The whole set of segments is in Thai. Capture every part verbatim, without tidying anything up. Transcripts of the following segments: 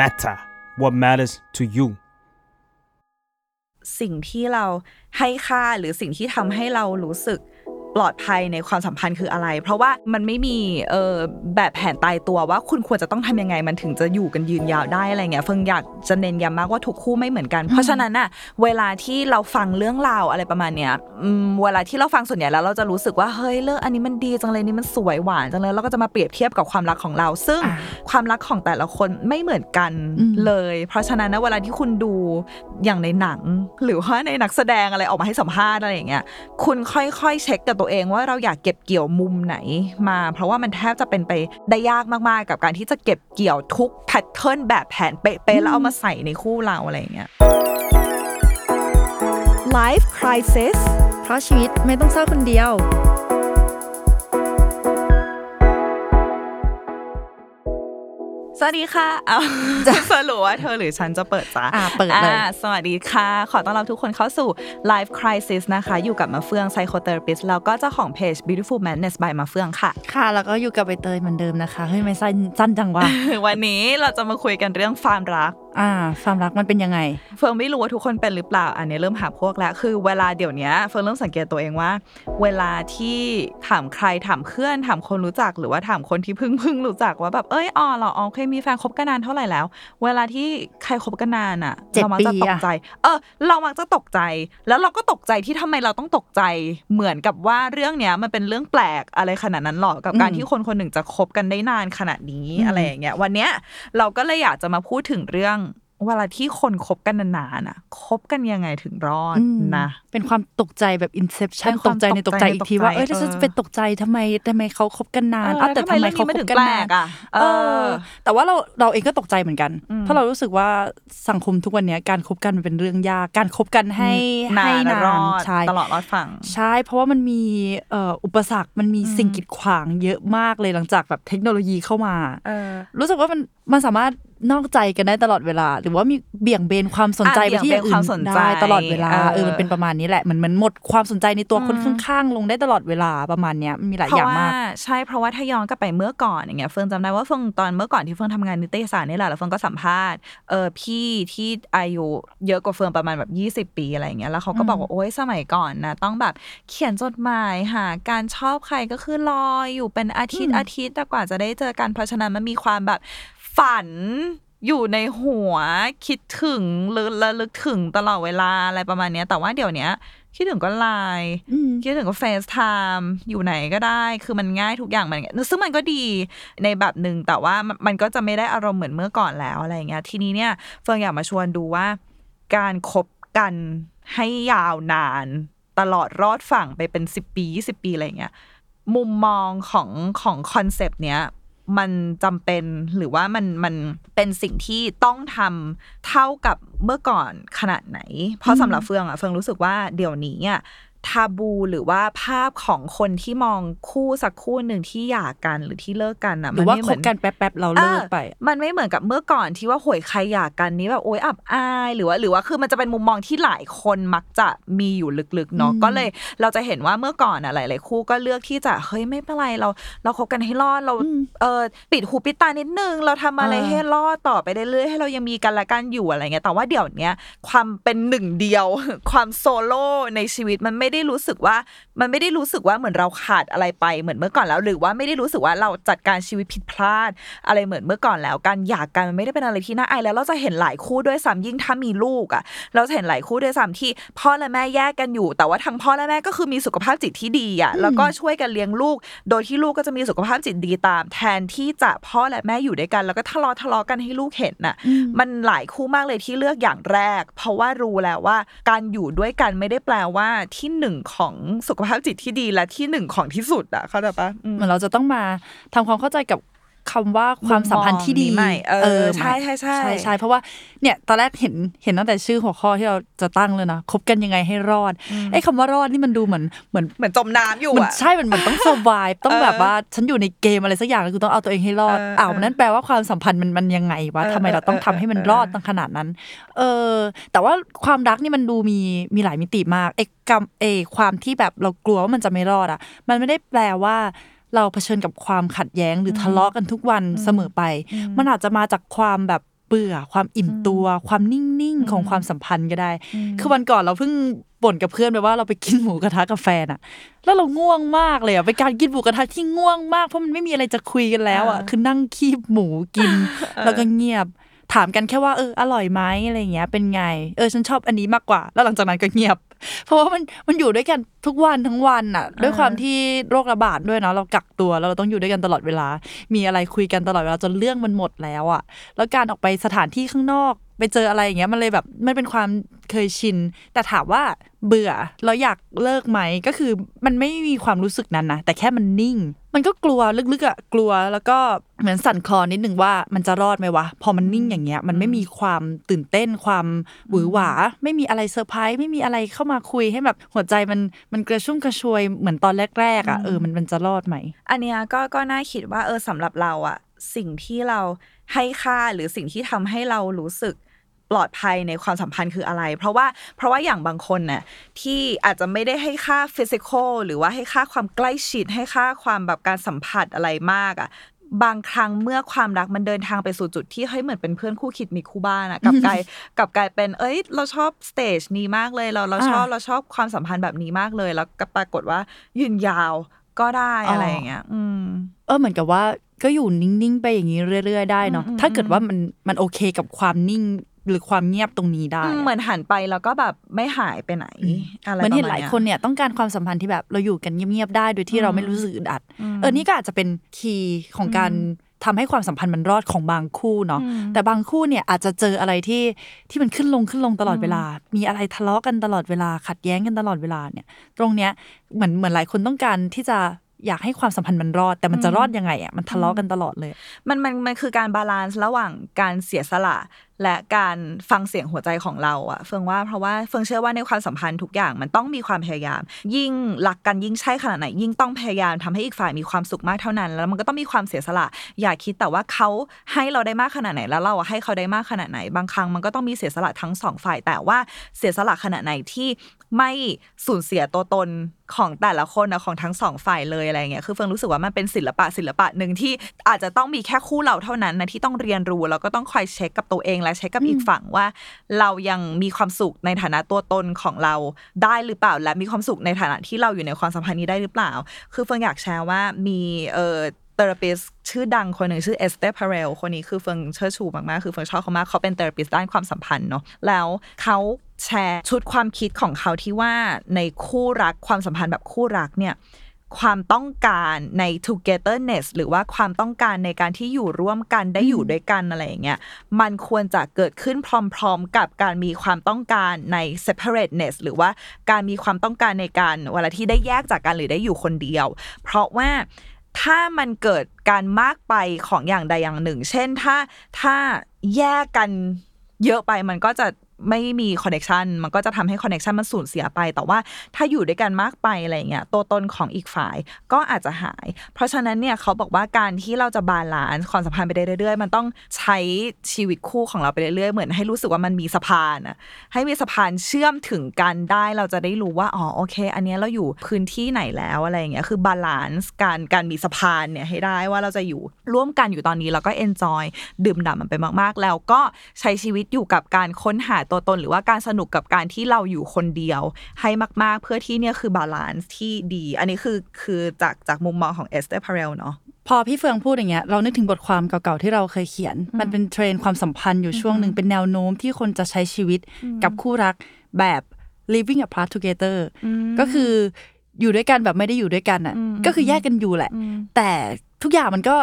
matter what matters to you สิ่งที่เราให้ค่าหรือสิ่งที่ทำให้เรารู้สึกปลอดภัยในความสัมพันธ์คืออะไรเพราะว่ามันไม่มีเอ่อแบบแผนตายตัวว่าคุณควรจะต้องทำยังไงมันถึงจะอยู่กันยืนยาวได้อะไรเงี้ยเฟิงอยากจะเน้นย้ำมากว่าทุกคู่ไม่เหมือนกันเพราะฉะนั้นน่ะเวลาที่เราฟังเรื่องราวอะไรประมาณเนี้ยอืมเวลาที่เราฟังส่วนใหญ่แล้วเราจะรู้สึกว่าเฮ้ยเรื่องอันนี้มันดีจังเลยนี่มันสวยหวานจังเลยแล้วก็จะมาเปรียบเทียบกับความรักของเราซึ่งความรักของแต่ละคนไม่เหมือนกันเลยเพราะฉะนั้นนะเวลาที่คุณดูอย่างในหนังหรือว่าในนักแสดงอะไรออกมาให้สัมภาษณ์อะไรอย่างเงี้ยคุณค่อยๆเช็คกับตัวเองว่าเราอยากเก็บเกี่ยวมุมไหนมาเพราะว่ามันแทบจะเป็นไปได้ยากมากๆกับการที่จะเก็บเกี่ยวทุกแพทเทิร์นแบบแผนเป๊ะๆแล้วเอามาใส่ในคู่เราอะไรอย่างเงี้ย Life Crisis เพราะชีวิตไม่ต้องเศร้าคนเดียวสวัสดีค่ะเอาจะสรุปว่าเธอหรือฉันจะเปิดจ้ะอ่าเปิดเลยสวัสดีค่ะขอต้อนรับทุกคนเข้าสู่ Life Crisis นะคะอยู่กับมะเฟือง Psychotherapist แล้วก็เจ้าของเพจ Beautiful Madness by มะเฟืองค่ะค่ะแล้วก็อยู่กับใบเตยเหมือนเดิมนะคะเฮ้ยไม่สั้นจังวะ วันนี้เราจะมาคุยกันเรื่องความรักอ่าความรักมันเป็นยังไงเฟิร์มไม่รู้ว่าทุกคนเป็นหรือเปล่าอันนี้เริ่มหาพวกแล้วคือเวลาเดี๋ยวนี้เฟิร์มเริ่มสังเกตตัวเองว่าเวลาที่ถามใครถามเพื่อนถามคนรู้จักหรือว่าถามคนที่เพิ่งเพิ่งรู้จักว่าแบบเอ้ยอ๋อเหรออ๋อเคยมีแฟนคบกันนานเท่าไหร่แล้วเวลาที่ใครคบกันนานอ่ะเรามักจะตกใจเออเรามักจะตกใจแล้วเราก็ตกใจที่ทำไมเราต้องตกใจเหมือนกับว่าเรื่องเนี้ยมันเป็นเรื่องแปลกอะไรขนาดนั้นหรอกับการที่คนคนหนึ่งจะคบกันได้นานขนาดนี้อะไรอย่างเงี้ยวันเนี้ยเราก็เลยอยากจะมาพูดถึงเรื่องเวลาที่คนคบกันนานๆน่ะคบกันยังไงถึงรอดนะเป็นความตกใจแบบ inception ตกใจในตกใจอีกทีว่าเอ้ยแล้วฉันจะเป็นตกใจทำไมทำไมเขาคบกันนานอ้าวแต่ทำไมเขาคบกันนานอ่ะเออแต่ว่าเราเราเองก็ตกใจเหมือนกันเพราะเรารู้สึกว่าสังคมทุกวันนี้การคบกันมันเป็นเรื่องยากการคบกันให้ให้นานตลอดรอดฝั่งใช่เพราะว่ามันมีเอ่ออุปสรรคมันมีสิ่งกีดขวางเยอะมากเลยหลังจากแบบเทคโนโลยีเข้ามาเออรู้สึกว่ามันมันสามารถนอกใจกันได้ตลอดเวลาหรือว่ามีเบี่ยงเบนความสนใจไปที่อื่นได้ตลอดเวลาเออมันเป็นประมาณนี้แหละเหมือนมันหมดความสนใจในตัวคนข้างๆลงได้ตลอดเวลาประมาณเนี้ยมีหลายอย่างมากใช่เพราะว่าถ้าย้อนกลับไปเมื่อก่อนอย่างเงี้ยเฟิร์นจำได้ว่าเฟิร์นตอนเมื่อก่อนที่เฟิร์นทำงานนิตยสารนี่แหละแล้วเฟิร์นก็สัมภาษณ์เออพี่ที่อายุเยอะกว่าเฟิร์นประมาณแบบยี่สิบปีอะไรอย่างเงี้ยแล้วเขาก็บอกว่าโอ๊ยสมัยก่อนนะต้องแบบเขียนจดหมายหาการชอบใครก็คือรออยู่เป็นอาทิตย์อาทิตย์กว่าจะได้เจอกันเพราะฉะนั้นมันมีความแบบฝันอยู่ในหัวคิดถึงหรือระลึกถึงตลอดเวลาอะไรประมาณนี้แต่ว่าเดี๋ยวนี้คิดถึงก็ไลน์คิดถึงก็เฟซไทม์อยู่ไหนก็ได้คือมันง่ายทุกอย่างมันซึ่งมันก็ดีในแบบนึงแต่ว่ามันก็จะไม่ได้อารมณ์เหมือนเมื่อก่อนแล้วอะไรอย่างเงี้ยทีนี้เนี่ยเฟิร์นอยากมาชวนดูว่าการคบกันให้ยาวนานตลอดรอดฝั่งไปเป็นสิบปียี่สิบปีอะไรอย่างเงี้ยมุมมองของของคอนเซปต์เนี้ยมันจำเป็นหรือว่ามันมันเป็นสิ่งที่ต้องทำเท่ากับเมื่อก่อนขนาดไหนเพราะสำหรับเฟืองอ่ะเฟืองรู้สึกว่าเดี๋ยวนี้อ่ะทาบูหรือว่าภาพของคนที่มองคู่สักคู่หนึ่งที่หย่ากันหรือที่เลิกกันอ่ะหรือว่าคบกันแป๊บๆเราเลิกไปมันไม่เหมือนกับเมื่อก่อนที่ว่าโหยใครหย่ากันนี้แบบโอ๊ยอับอายหรือว่าหรือว่าคือมันจะเป็นมุมมองที่หลายคนมักจะมีอยู่ลึกๆเนาะก็เลยเราจะเห็นว่าเมื่อก่อนอ่ะหลายๆคู่ก็เลือกที่จะเฮ้ยไม่เป็นไรเราเราคบกันให้รอดเราเอ่อปิดหูปิดตานิดนึงเราทำอะไรให้รอดต่อไปเรื่อยๆให้เรายังมีกันและกันอยู่อะไรเงี้ยแต่ว่าเดี๋ยวนี้ความเป็นหนึ่งเดียวความโซโล่ในชีวิตมันไม่รู้สึกว่ามันไม่ได้รู้สึกว่าเหมือนเราขาดอะไรไปเหมือนเมื่อก่อนแล้วหรือว่าไม่ได้รู้สึกว่าเราจัดการชีวิตผิดพลาดอะไรเหมือนเมื่อก่อนแล้วการหย่ากันมันไม่ได้เป็นอะไรที่น่าอายแล้วเราจะเห็นหลายคู่ด้วยซ้ำยิ่งถ้ามีลูกอ่ะเราจะเห็นหลายคู่ด้วยซ้ำที่พ่อและแม่แยกกันอยู่แต่ว่าทั้งพ่อและแม่ก็คือมีสุขภาพจิตที่ดีอ่ะแล้วก็ช่วยกันเลี้ยงลูกโดยที่ลูกก็จะมีสุขภาพจิตดีตามแทนที่จะพ่อและแม่อยู่ด้วยกันแล้วก็ทะเลาะทะเลาะกันให้ลูกเห็นน่ะมันหลายคู่มากเลยที่เลือกอย่างแรกเพราะว่ารู้แล้วว่าการอยู่ด้วยกันไม่ได้แปลว่าที่หนึ่งของสุขภาพจิตที่ดีและที่หนึ่งของที่สุดอ่ะเข้าใจปะเหมือนเราจะต้องมาทำความเข้าใจกับคำว่าความสัมพันธ์ที่ดีเออใช่ใช่ใช่ใช่เพราะว่าเนี่ยตอนแรกเห็นเห็นตั้งแต่ชื่อหัวข้อที่เราจะตั้งเลยนะคบกันยังไงให้รอดไอ้คำว่ารอดนี่มันดูเหมือนเหมือนเหมือนจมน้ำอยู่อ่ะใช่เหมือนมันต้องเซอร์ไวฟ์ต้องแบบว่าฉันอยู่ในเกมอะไรสักอย่างแล้วกูต้องเอาตัวเองให้รอดอ้าวนั่นแปลว่าความสัมพันธ์มันมันยังไงวะทำไมเราต้องทำให้มันรอดตั้งขนาดนั้นเออแต่ว่าความรักนี่มันดูมีมีหลายมิติมากไอ้กำไอ้ความที่แบบเรากลัวว่ามันจะไม่รอดอ่ะมันไม่ได้แปลว่าเราเผชิญกับความขัดแย้งหรือทะเลาะกันทุกวันเสมอไปมันอาจจะมาจากความแบบ เบื่อความอิ่มตัวความนิ่งๆของความสัมพันธ์ก็ได้คือวันก่อนเราเพิ่งบ่นกับเพื่อนไปว่าเราไปกินหมูกระทะกับแฟนอ่ะแล้วเราง่วงมากเลยอ่ะไปการกินหมูกระทะที่ง่วงมากเพราะมันไม่มีอะไรจะคุยกันแล้วอ่ะคือนั่งคีบหมูกินแล้วก็เงียบถามกันแค่ว่าเอออร่อยไหมอะไรอย่างเงี้ยเป็นไงเออฉันชอบอันนี้มากกว่าแล้วหลังจากนั้นก็เงียบเพราะว่ามันมันอยู่ด้วยกันทุกวันทั้งวันน่ะด้วยความที่โรคระบาดด้วยเนาะเรากักตัวแล้วเราต้องอยู่ด้วยกันตลอดเวลามีอะไรคุยกันตลอดเวลาจนเรื่องมันหมดแล้วอ่ะแล้วการออกไปสถานที่ข้างนอกไปเจออะไรอย่างเงี้ยมันเลยแบบมันเป็นความเคยชินแต่ถามว่าเบื่อแล้วอยากเลิกไหมก็คือมันไม่มีความรู้สึกนั้นนะแต่แค่มันนิ่งมันก็กลัวลึกๆอ่ะกลัวแล้วก็เหมือนสั่นคลอนนิดนึงว่ามันจะรอดไหมวะพอมันนิ่งอย่างเงี้ยมันไม่มีความตื่นเต้นความหวือหวาไม่มีอะไรเซอร์ไพรส์ไม่มีอะไรเข้ามาคุยให้แบบหัวใจมันมันกระชุ่มกระชวยเหมือนตอนแรกๆอ่ะเออมันมันจะรอดไหมอันเนี้ยก็ก็น่าคิดว่าเออสำหรับเราอ่ะสิ่งที่เราให้ค่าหรือสิ่งที่ทำให้เรารู้สึกปลอดภัยในความสัมพันธ์คืออะไรเพราะว่าเพราะว่าอย่างบางคนน่ะที่อาจจะไม่ได้ให้ค่าฟิสิกอลหรือว่าให้ค่าความใกล้ชิดให้ค่าความแบบการสัมผัสอะไรมากอ่ะบางครั้งเมื่อความรักมันเดินทางไปสู่จุดที่เฮ้ยเหมือนเป็นเพื่อนคู่คิดมีคู่บ้านอ่ะกับกายกับกายเป็นเอ้ยเราชอบสเตจนี้มากเลยเราเราชอบเราชอบความสัมพันธ์แบบนี้มากเลยแล้วก็ปรากฏว่ายืนยาวก็ได้อะไรอย่างเงี้ยอืมเออเหมือนกับว่าก็อยู่นิ่งๆไปอย่างนี้เรื่อยๆได้เนาะถ้าเกิดว่ามันมันโอเคกับความนิ่งหรือความเงียบตรงนี้ได้เหมือนหันไปแล้วก็แบบไม่หายไปไหนอะไรประมาณเนี้ยมันเห็นหลายคนเนี่ยต้องการความสัมพันธ์ที่แบบเราอยู่กันเงียบๆได้โดยที่เราไม่รู้สึกอึดอัดเออนี่ก็อาจจะเป็นคีย์ของการทำให้ความสัมพันธ์มันรอดของบางคู่เนาะแต่บางคู่เนี่ยอาจจะเจออะไรที่ที่มันขึ้นลงขึ้นลงตลอดเวลามีอะไรทะเลาะกันตลอดเวลาขัดแย้งกันตลอดเวลาเนี่ยตรงเนี้ยเหมือนเหมือนหลายคนต้องการที่จะอยากให้ความสัมพันธ์มันรอดแต่มันจะรอดยังไงอ่ะมันทะเลาะกันตลอดเลยมันมันมันคือการบาลานซ์ระหว่างการเสียสละและการฟังเสียงหัวใจของเราอ่ะเฟืองว่าเพราะว่าเฟืองเชื่อว่าในความสัมพันธ์ทุกอย่างมันต้องมีความพยายามยิ่งรักกันยิ่งใช่ขนาดไหนยิ่งต้องพยายามทำให้อีกฝ่ายมีความสุขมากเท่านั้นแล้วมันก็ต้องมีความเสียสละอย่าคิดแต่ว่าเขาให้เราได้มากขนาดไหนแล้วเราให้เขาได้มากขนาดไหนบางครั้งมันก็ต้องมีเสียสละทั้งสองฝ่ายแต่ว่าเสียสละขนาดไหนที่ไม่สูญเสียตัวตนของแต่ละคนนะของทั้งสองฝ่ายเลยอะไรเงี้ยคือเฟืองรู้สึกว่ามันเป็นศิลปะศิลปะนึงที่อาจจะต้องมีแค่คู่เราเท่านั้นนะที่ต้องเรียนรู้แล้วก็ต้องคอยเช็คกับตัวเองและเช็คกับอีกฝั่งว่าเรายังมีความสุขในฐานะตัวตนของเราได้หรือเปล่าและมีความสุขในฐานะที่เราอยู่ในความสัมพันธ์นี้ได้หรือเปล่าคือเฟืองอยากแชร์ว่ามีเอ่อเทอราปิสต์ชื่อดังคนหนึ่งชื่อเอสเตอร์พาเรลคนนี้คือเฟิงเชิดชูมากๆคือเฟิงชอบเขามากเขาเป็นเทอราปิสต์ด้านความสัมพันธ์เนาะแล้วเขาแชร์ชุดความคิดของเขาที่ว่าในคู่รักความสัมพันธ์แบบคู่รักเนี่ยความต้องการใน togetherness หรือว่าความต้องการในการที่อยู่ร่วมกันได้อยู่ด้วยกันอะไรอย่างเงี้ยมันควรจะเกิดขึ้นพร้อมๆกับการมีความต้องการใน separateness หรือว่าการมีความต้องการในการเวลาที่ได้แยกจากกันหรือได้อยู่คนเดียวเพราะว่าถ้ามันเกิดการมากไปของอย่างใดอย่างหนึ่งเช่นถ้าถ้าแยกกันเยอะไปมันก็จะไม่มีคอนเนคชันมันก็จะทำให้คอนเนคชันมันสูญเสียไปแต่ว่าถ้าอยู่ด้วยกันมากไปอะไรเงี้ยตัวตนของอีกฝ่ายก็อาจจะหายเพราะฉะนั้นเนี่ยเขาบอกว่าการที่เราจะบาลานซ์ความสัมพันธ์ไปได้เรื่อยๆมันต้องใช้ชีวิตคู่ของเราไปเรื่อยๆเหมือนให้รู้สึกว่ามันมีสะพานอะให้มีสะพานเชื่อมถึงกันได้เราจะได้รู้ว่าอ๋อโอเคอันนี้เราอยู่พื้นที่ไหนแล้วอะไรเงี้ยคือบาลานซ์การการมีสะพานเนี่ยให้ได้ว่าเราจะอยู่ร่วมกันอยู่ตอนนี้แล้วก็เอนจอยดื่มด่ำมันไปมากๆแล้วก็ใช้ชีวิตอยู่กับการค้นหาตัวตนหรือว่าการสนุกกับการที่เราอยู่คนเดียวให้มากๆเพื่อที่เนี่ยคือบาลานซ์ที่ดีอันนี้คือคือจากจากมุมมองของเอสเตอร์พาเรลเนาะพอพี่เฟืองพูดอย่างเงี้ยเรานึกถึงบทความเก่าๆที่เราเคยเขียนมันเป็นเทรนด์ความสัมพันธ์อยู่ช่วงนึงเป็นแนวโน้มที่คนจะใช้ชีวิตกับคู่รักแบบ living apart together ก็คืออยู่ด้วยกันแบบไม่ได้อยู่ด้วยกันอ่ะก็คือแยกกันอยู่แหละแต่ทุกอย่างมันก็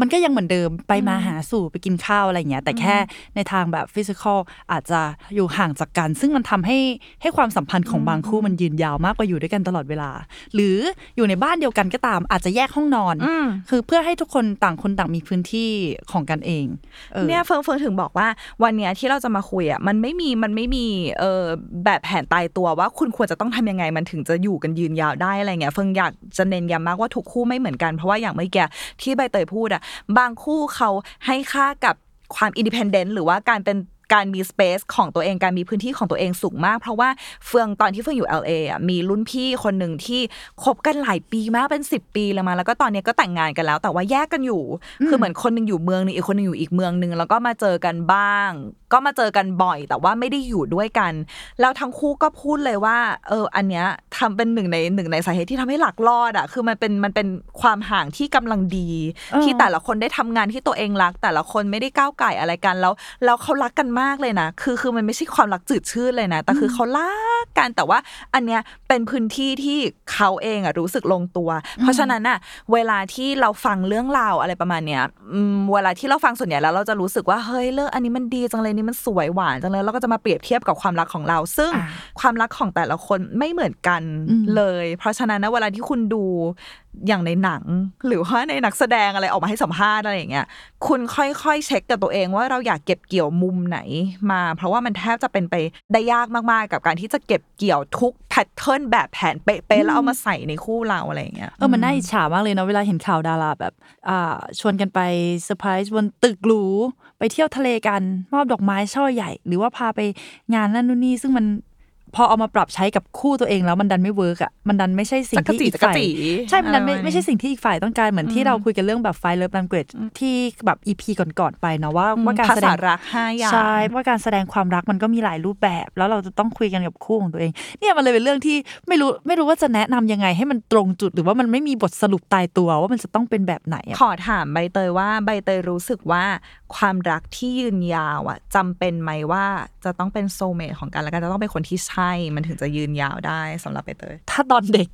มันก็ยังเหมือนเดิมไปมาหาสู่ไปกินข้าวอะไรอย่างเงี้ยแต่แค่ในทางแบบฟิสิกอลอาจจะอยู่ห่างจากกันซึ่งมันทำให้ให้ความสัมพันธ์ของบางคู่มันยืนยาวมากกว่าอยู่ด้วยกันตลอดเวลาหรืออยู่ในบ้านเดียวกันก็ตามอาจจะแยกห้องนอนคือเพื่อให้ทุกคนต่างคนต่างมีพื้นที่ของกันเองเนี่ยเฟิงเฟิงถึงบอกว่าวันเนี้ยที่เราจะมาคุยอ่ะมันไม่มีมันไม่มีเอ่อแบบแผนตายตัวว่าคุณควรจะต้องทำยังไงมันถึงจะอยู่กันยืนยาวได้อะไรเงี้ยเฟิงอยากจะเน้นย้ำมากว่าทุกคู่ไม่เหมือนกันเพราะว่าอย่างเมื่อกี้ที่ใบเตยพูดบางคู่เขาให้ค่ากับความอินดิเพนเดนต์หรือว่าการเป็น การมีสเปซของตัวเองการมีพื้นที่ของตัวเองสูงมากเพราะว่าเฟืองตอนที่เฟืองอยู่ แอล เอ อ่ะมีรุ่นพี่คนนึงที่คบกันหลายปีมากเป็นสิบปีแล้วมาแล้วก็ตอนนี้ก็แต่งงานกันแล้วแต่ว่าแยกกันอยู่คือเหมือนคนนึงอยู่เมืองนึงอีกคนนึงอยู่อีกเมืองนึงแล้วก็มาเจอกันบ้างก็มาเจอกันบ่อยแต่ว่าไม่ได้อยู่ด้วยกันแล้วทั้งคู่ก็พูดเลยว่าเอออันเนี้ยทำเป็นหนึ่งในหนึ่งในสาเหตุที่ทำให้หลักรอดอ่ะคือมันเป็นมันเป็นความห่างที่กำลังดีที่แต่ละคนได้ทำงานที่ตัวเองรักแต่ละคนไม่ได้ก้าวไก่อะไรกันแล้วแล้วเขารักกันมากเลยนะคือคือมันไม่ใช่ความรักจืดชืดเลยนะแต่คือเขารักกันแต่ว่าอันเนี้ยเป็นพื้นที่ที่เขาเองอ่ะรู้สึกลงตัวเพราะฉะนั้นอ่ะเวลาที่เราฟังเรื่องราวอะไรประมาณเนี้ยเวลาที่เราฟังส่วนใหญ่แล้วเราจะรู้สึกว่าเฮ้ยเรื่องอันนี้มันดีจังเลยนี่มันสวยหวานจังเลยแล้วก็จะมาเปรียบเทียบกับความรักของเราซึ่งความรักของแต่ละคนไม่เหมือนกันเลยเพราะฉะนั้นนะเวลาที่คุณดูอย่างในหนังหรือว่าในนักแสดงอะไรออกมาให้สัมภาษณ์อะไรอย่างเงี้ยคุณค่อยๆเช็คกับตัวเองว่าเราอยากเก็บเกี่ยวมุมไหนมาเพราะว่ามันแทบจะเป็นไปได้ยากมากๆกับการที่จะเก็บเกี่ยวทุกแพทเทิร์นแบบแผนเป๊ะๆแล้วเอามาใส่ในคู่เราอะไรอย่างเงี้ยเออมันน่าอิจฉามากเลยเนาะเวลาเห็นข่าวดาราแบบอ่าชวนกันไปเซอร์ไพรส์บนตึกหรูไปเที่ยวทะเลกันมอบดอกไม้ช่อใหญ่หรือว่าพาไปงานนั่นนู่นนี่ซึ่งมันพอเอามาปรับใช้กับคู่ตัวเองแล้วมันดันไม่เวิร์กอ่ะมันดันไม่ใช่สิ่งที่อีกฝ่ายใช่มันดันไม่ไม่ใช่สิ่งที่อีกฝ่ายต้องการเหมือนที่เราคุยกันเรื่องแบบไฟเลิฟแลงเกจที่แบบ อี พี ก่อนๆไปเนาะว่าว่าการแสดงรักห้าอย่างใช่ว่าการแสดงความรักมันก็มีหลายรูปแบบแล้วเราจะต้องคุยกันกับคู่ของตัวเองเนี่ยมันเลยเป็นเรื่องที่ไม่รู้ไม่รู้ว่าจะแนะนำยังไงให้มันตรงจุดหรือว่ามันไม่มีบทสรุปตายตัวว่ามันจะต้องเป็นแบบไหนขอถามใบเตยว่าใบเตยรู้สึกว่าความรักที่ยืนยาวอ่ะจำเป็นไหมว่าจะต้องเป็นโซลเมทของกันและกันจะต้องเป็นคนที่ใช่มันถึงจะยืนยาวได้สำหรับใบเตยถ้าตอนเด็ก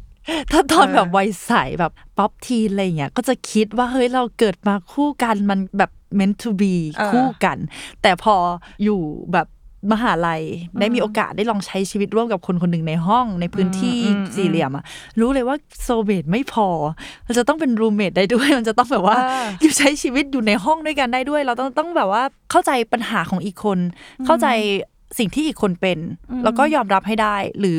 ถ้าตอนแบบวัยใสแบบป๊อปทีนอะไรอย่างเงี้ยก็จะคิดว่าเฮ้ยเราเกิดมาคู่กันมันแบบ meant to be คู่กันแต่พออยู่แบบมหาลัยได้มีโอกาสได้ลองใช้ชีวิตร่วมกับคนคนหนึ่งในห้องในพื้นที่สี่เหลี่ยมอะรู้เลยว่าโซลเมทไม่พอเราจะต้องเป็นรูมเมทได้ด้วยมันจะต้องแบบว่าอยู่ใช้ชีวิตอยู่ในห้องด้วยกันได้ด้วยเราต้องต้องแบบว่าเข้าใจปัญหาของอีกคนเข้าใจสิ่งที่อีกคนเป็นแล้วก็ยอมรับให้ได้หรือ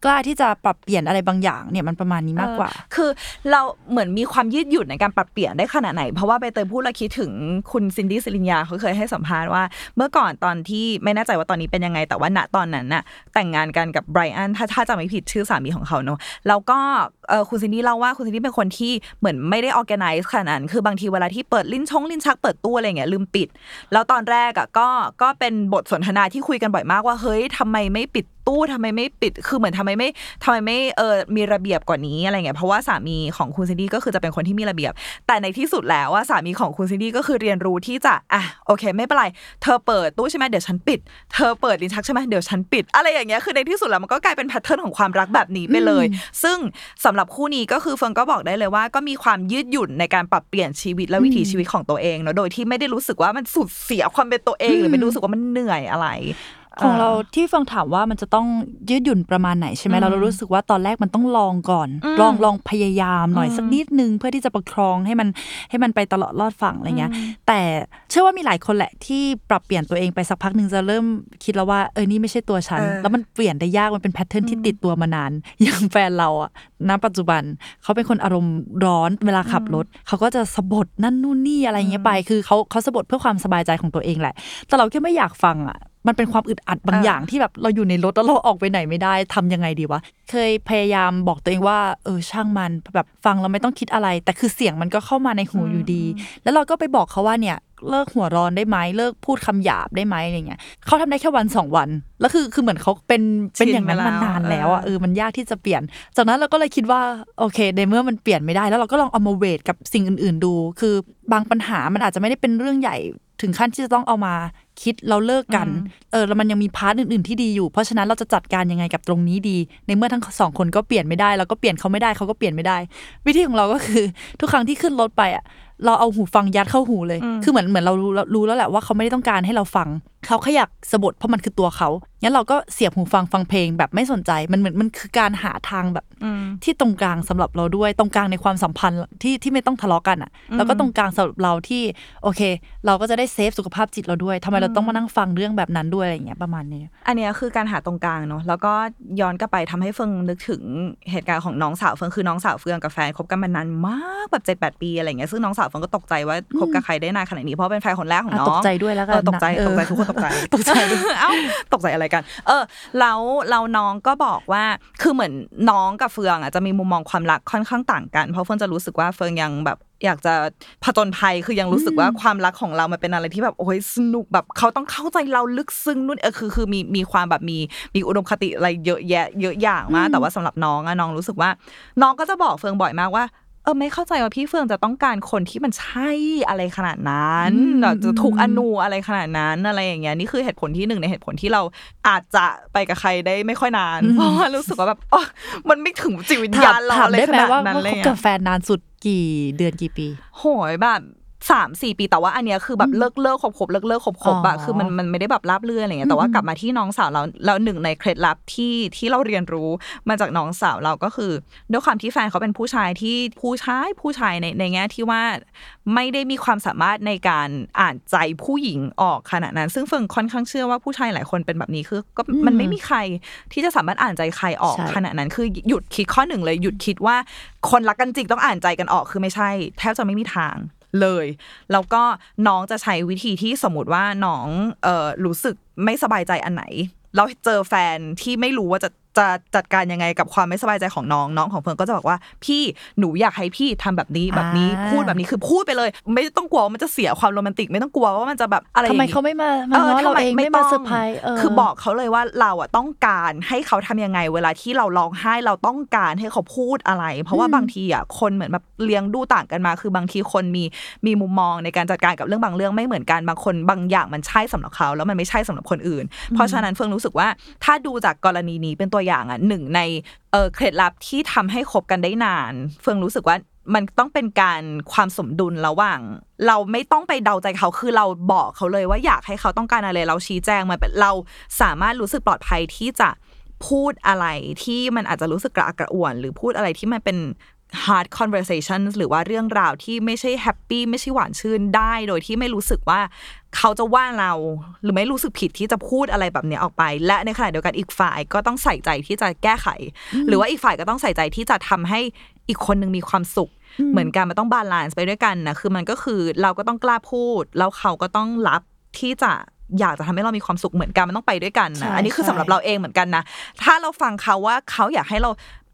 กล้าที่จะปรับเปลี่ยนอะไรบางอย่างเนี่ยมันประมาณนี้มากกว่าคือเราเหมือนมีความยืดหยุ่นในการปรับเปลี่ยนได้ขนาดไหนเพราะว่าใบเตยพูดแล้วคิดถึงคุณซินดี้ศิริญญาเขาเคยให้สัมภาษณ์ว่าเมื่อก่อนตอนที่ไม่แน่ใจว่าตอนนี้เป็นยังไงแต่ว่าณตอนนั้นน่ะแต่งงานกันกับไบรอันถ้าถ้าจำไม่ผิดชื่อสามีของเขาเนาะแล้วก็เออคุณซินดี้เล่าว่าคุณซินดี้เป็นคนที่เหมือนไม่ได้ออร์แกไนซ์ขนาดนั้นคือบางทีเวลาที่เปิดลิ้นชงลิ้นชักเปิดตู้อะไรเงี้ยลืมปิดแล้วตอนแรกอ่ะก็ก็เป็นบทสนทนาที่คุยกันบ่อยมากว่าเฮ้ยทำไมไม่ปิดตู้ทำไมไม่ปิดคือเหมือนทำไมไม่ทำไมไม่เออมีระเบียบกว่านี้อะไรเงี้ยเพราะว่าสามีของคุณซินดี้ก็คือจะเป็นคนที่มีระเบียบแต่ในที่สุดแล้วว่าสามีของคุณซินดี้ก็คือเรียนรู้ที่จะอ่ะโอเคไม่เป็นไรเธอเปิดตู้ใช่ไหมเดี๋ยวฉันปิดเธอเปิดลิ้นชักใช่ไหมเดี๋ยวฉันปิดอะไรอย่างเงี้ยคือในที่สุดแล้วมันก็กลายเป็นแพทเทิร์นของความรักแบบนี้ไปเลยซึ่งสำหรับคู่นี้ก็คือเฟิร์นก็บอกได้เลยว่าก็มีความยืดหยุ่นในการปรับเปลี่ยนชีวิตและวิถีชีวิตของตัวเองเนาะโดยที่ไม่ได้รู้สึกว่ามันสูญเสียความเป็นตัวเองหรือไม่รู้สึกว่ามันเหนื่อยอะไรของเราที่ฟังถามว่ามันจะต้องยืดหยุ่นประมาณไหนใช่ไหมเรารู้สึกว่าตอนแรกมันต้องลองก่อนลองลองพยายามหน่อยสักนิดนึงเพื่อที่จะประคองให้มันให้มันไปตลอดรอดฝั่งอะไรเงี้ยแต่เชื่อว่ามีหลายคนแหละที่ปรับเปลี่ยนตัวเองไปสักพักนึงจะเริ่มคิดแล้วว่าเออนี่ไม่ใช่ตัวฉันแล้วมันเปลี่ยนได้ยากมันเป็นแพทเทิร์นที่ติดตัวมานานอย่างแฟนเราอะณปัจจุบันเขาเป็นคนอารมณ์ร้อนเวลาขับรถเขาก็จะสะบัดนั่นนู่นนี่อะไรเงี้ยไปคือเขาเขาสะบัดเพื่อความสบายใจของตัวเองแหละแต่เราแค่ไม่อยากฟังอะมันเป็นความอึดอัดบางอย่างที่แบบเราอยู่ในรถแล้วเราออกไปไหนไม่ได้ทำยังไงดีวะเคยพยายามบอกตัวเองว่าเออช่างมันแบบฟังเราไม่ต้องคิดอะไรแต่คือเสียงมันก็เข้ามาในหูอยู่ดีแล้วเราก็ไปบอกเขาว่าเนี่ยเลิกหัวร้อนได้ไหมเลิกพูดคำหยาบได้ไหมอะไรเงี้ยเขาทำได้แค่วันสองวันแล้วคือคือเหมือนเขาเป็นเป็นอย่างนั้นมานานแล้วอ่ะเออมันยากที่จะเปลี่ยนจากนั้นเราก็เลยคิดว่าโอเคในเมื่อมันเปลี่ยนไม่ได้แล้วเราก็ลองเอามาเวทกับสิ่งอื่นๆดูคือบางปัญหามันอาจจะไม่ได้เป็นเรื่องใหญ่ถึงขั้นที่จะต้องเอามาคิดเราเลิกกันเออแล้วมันยังมีพาร์ทอื่นๆที่ดีอยู่เพราะฉะนั้นเราจะจัดการยังไงกับตรงนี้ดีในเมื่อทั้งสองคนก็เปลี่ยนไม่ได้เราก็เปลี่ยนเขาไม่ได้เขาก็เปลี่ยนไม่ได้วิธีของเราก็คือทุกครั้งที่ขึ้นรถไปอ่ะเราเอาหูฟังยัดเข้าหูเลยคือเหมือนเหมือนเรารู้รู้แล้วแหละว่าเขาไม่ได้ต้องการให้เราฟังเขาแค่อยากสะบัดเพราะมันคือตัวเขางั้นเราก็เสียบหูฟังฟังเพลงแบบไม่สนใจมันเหมือนมันคือการหาทางแบบที่ตรงกลางสำหรับเราด้วยตรงกลางในความสัมพันธ์ที่ที่ไม่ต้องทะเลาะกันอ่ะแล้วก็ตรงกลางสำหรับเราที่โอเคเราก็จะได้เซฟสุขภาพจิตเราด้วยทำไมเราต้องมานั่งฟังเรื่องแบบนั้นด้วยอะไรอย่างเงี้ยประมาณนี้อันนี้คือการหาตรงกลางเนาะแล้วก็ย้อนกลับไปทำให้เฟืองนึกถึงเหตุการณ์ของน้องสาวเฟืองคือน้องสาวเฟืองกับแฟนคบกันมานานมากแบบเจ็ดแปดปีอะไรอย่างเงี้ยซึ่งน้องสาวเฟืองก็ตกใจว่าคบกับใครได้นานขนาดนี้เพราะเป็นแฟนคนแรกของน้องตกใจด้วยแล้วก็ตกใจตกใจทุกคน ใจตกใจเอ้าตกใจอะไรกันเออแล้วเราน้องก็บอกว่าคือเหมือนน้องกับเฟืองอ่ะจะมีมุมมองความรักค่อนข้างต่างกันเพราะเฟืองจะรู้สึกว่าเฟืองยังแบบอยากจะผจญภัยคือยังรู้สึกว่าความรักของเรามันเป็นอะไรที่แบบโอ้ยสนุกแบบเขาต้องเข้าใจเราลึกซึ้งนู่นเออคือคือมีมีความแบบมีมีอุดมคติอะไรเยอะแยะเยอะอย่างมากแต่ว่าสำหรับน้องอะน้องรู้สึกว่าน้องก็จะบอกเฟืองบ่อยมากว่าเออไม่เข้าใจว่าพี่เฟืองจะต้องการคนที่มันใช่อะไรขนาดนั้นจะถูกอนุอะไรขนาดนั้นอะไรอย่างเงี้ยนี่คือเหตุผลที่หนึ่งในเหตุผลที่เราอาจจะไปกับใครได้ไม่ค่อยนานเพราะว่ารู้สึกว่าแบบอ๋อมันไม่ถึงจิตวิญญาณเราอะไรขนาดนั้นเลยอ่ะกับแฟนนานสุดกี่เดือนกี่ปีโหยแบบสามสี่ปีแต่ว่าอันเนี้ยคือแบบเลิกเลิกขบขบเลิกเลิกขบขบอะคือมันมันไม่ได้แบบราบเรื่อยอะไรเงี้ยแต่ว่ากลับมาที่น้องสาวเราแล้วหนึ่งในเคล็ดลับที่ที่เราเรียนรู้มาจากน้องสาวเราก็คือด้วยความที่แฟนเขาเป็นผู้ชายที่ผู้ชายผู้ชายในในแง่ที่ว่าไม่ได้มีความสามารถในการอ่านใจผู้หญิงออกขนาดนั้นซึ่งเฟิงค่อนข้างเชื่อว่าผู้ชายหลายคนเป็นแบบนี้คือก็มันไม่มีใครที่จะสามารถอ่านใจใครออกขนาดนั้นคือหยุดคิดข้อหนึ่งเลยหยุดคิดว่าคนรักกันจริงต้องอ่านใจกันออกคือไม่ใช่แทบจะไม่มีทางเลยแล้วก็น้องจะใช้วิธีที่สมมติว่าน้องเอ่อรู้สึกไม่สบายใจอันไหนเราเจอแฟนที่ไม่รู้ว่าจะจะจัดการยังไงกับความไม่สบายใจของน้องน้องของเฟิร์นก็จะบอกว่าพี่หนูอยากให้พี่ทำแบบนี้แบบนี้พูดแบบนี้คือพูดไปเลยไม่ต้องกลัวมันจะเสียความโรแมนติกไม่ต้องกลัวว่ามันจะแบบอะไรทำไมเขาไม่มาเออทำไมไม่มาเซอร์ไพรส์เออคือบอกเขาเลยว่าเราอ่ะต้องการให้เขาทำยังไงเวลาที่เราร้องไห้เราต้องการให้เขาพูดอะไรเพราะว่าบางทีอ่ะคนเหมือนแบบเลี้ยงดูต่างกันมาคือบางทีคนมีมีมุมมองในการจัดการกับเรื่องบางเรื่องไม่เหมือนกันบางคนบางอย่างมันใช่สำหรับเขาแล้วมันไม่ใช่สำหรับคนอื่นเพราะฉะนั้นเฟิร์นรู้สึกว่าถ้าดูจากกรณีนี้เป็นตัวอย่างอ่ะหนึ่งในเอ่อเคล็ดลับที่ทำให้คบกันได้นานเฟืองรู้สึกว่ามันต้องเป็นการความสมดุลระหว่างเราไม่ต้องไปเดาใจเขาคือเราบอกเขาเลยว่าอยากให้เขาต้องการอะไรเราชี้แจงมาเราสามารถรู้สึกปลอดภัยที่จะพูดอะไรที่มันอาจจะรู้สึกกระอักกระอ่วนหรือพูดอะไรที่มันเป็น hard conversation หรือว่าเรื่องราวที่ไม่ใช่แฮปปี้ไม่ใช่หวานชื่นได้โดยที่ไม่รู้สึกว่าเขาจะว่าเราหรือไม่รู้สึกผิดที่จะพูดอะไรแบบนี้ออกไปและในขณะเดียวกันอีกฝ่ายก็ต้องใส่ใจที่จะแก้ไขหรือว่าอีกฝ่ายก็ต้องใส่ใจที่จะทำให้อีกคนนึงมีความสุขเหมือนกันมันต้องบาลานซ์ไปด้วยกันนะคือมันก็คือเราก็ต้องกล้าพูดแล้วเขาก็ต้องรับที่จะอยากจะทำให้เรามีความสุขเหมือนกันมันต้องไปด้วยกันนะอันนี้คือสำหรับเราเองเหมือนกันนะถ้าเราฟังเขาว่าเขาอยากให้เรา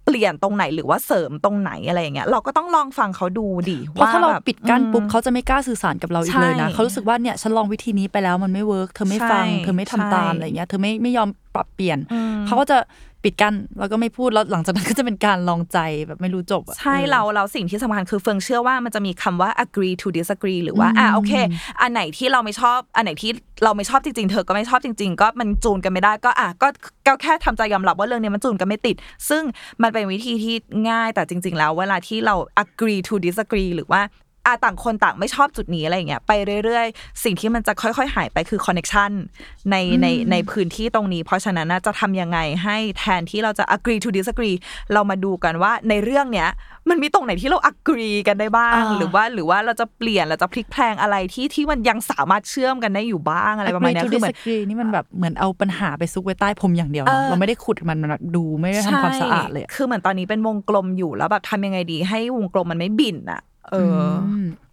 เปลี่ยนตรงไหนหรือว่าเสริมตรงไหนอะไรอย่างเงี้ยเราก็ต้องลองฟังเขาดูดิว่าถ้าเราปิดกั้นปุ๊บเขาจะไม่กล้าสื่อสารกับเราอีกเลยนะเขารู้สึกว่าเนี่ยฉันลองวิธีนี้ไปแล้วมันไม่เวิร์กเธอไม่ฟังเธอไม่ทำตามอะไรเงี้ยเธอไม่ไม่ยอมปรับเปลี่ยนเขาก็จะปิดกั้นแล้วก็ไม่พูดแล้วหลังจากนั้นก็จะเป็นการลองใจแบบไม่รู้จบอ่ะใช่เราเราสิ่งที่สำคัญคือเฟืองเชื่อว่ามันจะมีคำว่า agree to disagree หรือว่าอ่ะโอเคอันไหนที่เราไม่ชอบอันไหนที่เราไม่ชอบจริงๆเธอก็ไม่ชอบจริงๆก็มันจูนกันไม่ได้ก็อ่ะก็แค่ทำใจยอมรับว่าเรื่องนี้มันจูนกันไม่ติดซึ่งมันเป็นวิธีที่ง่ายแต่จริงๆแล้วเวลาที่เรา agree to disagree หรือว่าอ่ะต่างคนต่างไม่ชอบจุดนี้อะไรอย่างเงี้ยไปเรื่อยๆสิ่งที่มันจะค่อยๆหายไปคือคอนเนคชั่นในในในพื้นที่ตรงนี้เพราะฉะนั้นจะทำยังไงให้แทนที่เราจะ agree to disagree เรามาดูกันว่าในเรื่องเนี้ยมันมีตรงไหนที่เรา agree กันได้บ้างหรือว่าหรือว่าเราจะเปลี่ยนเราจะพลิกแพลงอะไรที่ที่มันยังสามารถเชื่อมกันได้อยู่บ้างอะไรประมาณนี้คือเหมือน agree to disagree นี่มันแบบเหมือนเอาปัญหาไปซุกไว้ใต้พรมอย่างเดียวเราไม่ได้ขุดมันมันดูไม่ได้ทำความสะอาดเลยคือเหมือนตอนนี้เป็นวงกลมอยู่แล้วแบบทำยังไงดีให้วงกลมมันไม่บิ่นอะเออ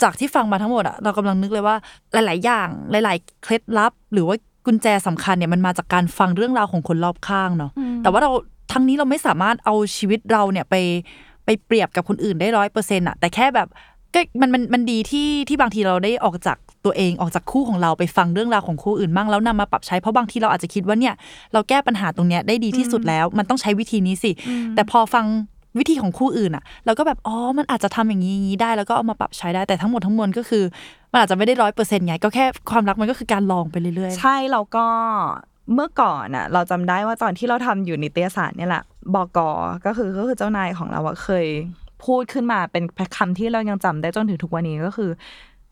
จากที่ฟังมาทั้งหมดอะเรากำลังนึกเลยว่าหลายๆอย่างหลายๆเคล็ดลับหรือว่ากุญแจสำคัญเนี่ยมันมาจากการฟังเรื่องราวของคนรอบข้างเนาะแต่ว่าเราทั้งนี้เราไม่สามารถเอาชีวิตเราเนี่ยไปไปเปรียบกับคนอื่นได้ร้อยเปอร์เซ็นต์อะแต่แค่แบบก็มันมันมันดีที่ที่บางทีเราได้ออกจากตัวเองออกจากคู่ของเราไปฟังเรื่องราวของคู่อื่นบ้างแล้วนำมาปรับใช้เพราะบางทีเราอาจจะคิดว่าเนี่ยเราแก้ปัญหาตรงเนี้ยได้ดีที่สุดแล้วมันต้องใช้วิธีนี้สิแต่พอฟังวิธีของคู่อื่นอ่ะเราก็แบบอ๋อมันอาจจะทำอย่างนี้ได้แล้วก็เอามาปรับใช้ได้แต่ทั้งหมดทั้งมวลก็คือมันอาจจะไม่ได้ร้อยเปอร์เซ็นต์ไงก็แค่ความรักมันก็คือการลองไปเรื่อยๆใช่แล้วก็เมื่อก่อนอ่ะเราจำได้ว่าตอนที่เราทำอยู่นิตยสารเนี่ยแหละบก.ก็คือก็คือเจ้านายของเราเคยพูดขึ้นมาเป็นคำที่เรายังจำได้จนถึงทุกวันนี้ก็คือ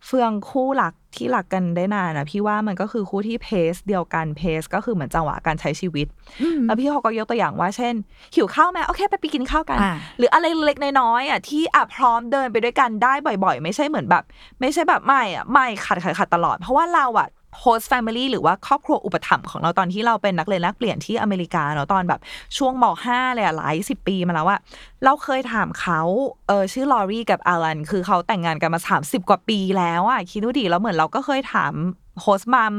เฟืองคู่หลักที่หลักกันได้นานนะพี่ว่ามันก็คือคู่ที่เพสเดียวกันเพสก็คือเหมือนจังหวะการใช้ชีวิตแล้วพี่เขาก็ยกตัวอย่างว่าเช่นหิวข้าวไหมโอเคไปไปกินข้าวกันหรืออะไรเล็กน้อยอ่ะที่อ่ะพร้อมเดินไปด้วยกันได้บ่อยๆไม่ใช่เหมือนแบบไม่ใช่แบบไม่อ่ะไม่ขัดขัดขัดตลอดเพราะว่าเราอ่ะ host family หรือว่าครอบครัวอุปถัมภ์ของเราตอนที่เราเป็นนักเรียนแลกเปลี่ยนที่อเมริกาเนาะตอนแบบช่วงม.ห้าเลยอ่ะหลายสิบปีมาแล้วอ่ะเราเคยถามเขาเออชื่อลอรี่กับอาลันคือเขาแต่งงานกันมาสามสิบกว่าปีแล้วอ่ะคิดดูดิแล้วเหมือนเราก็เคยถาม host mom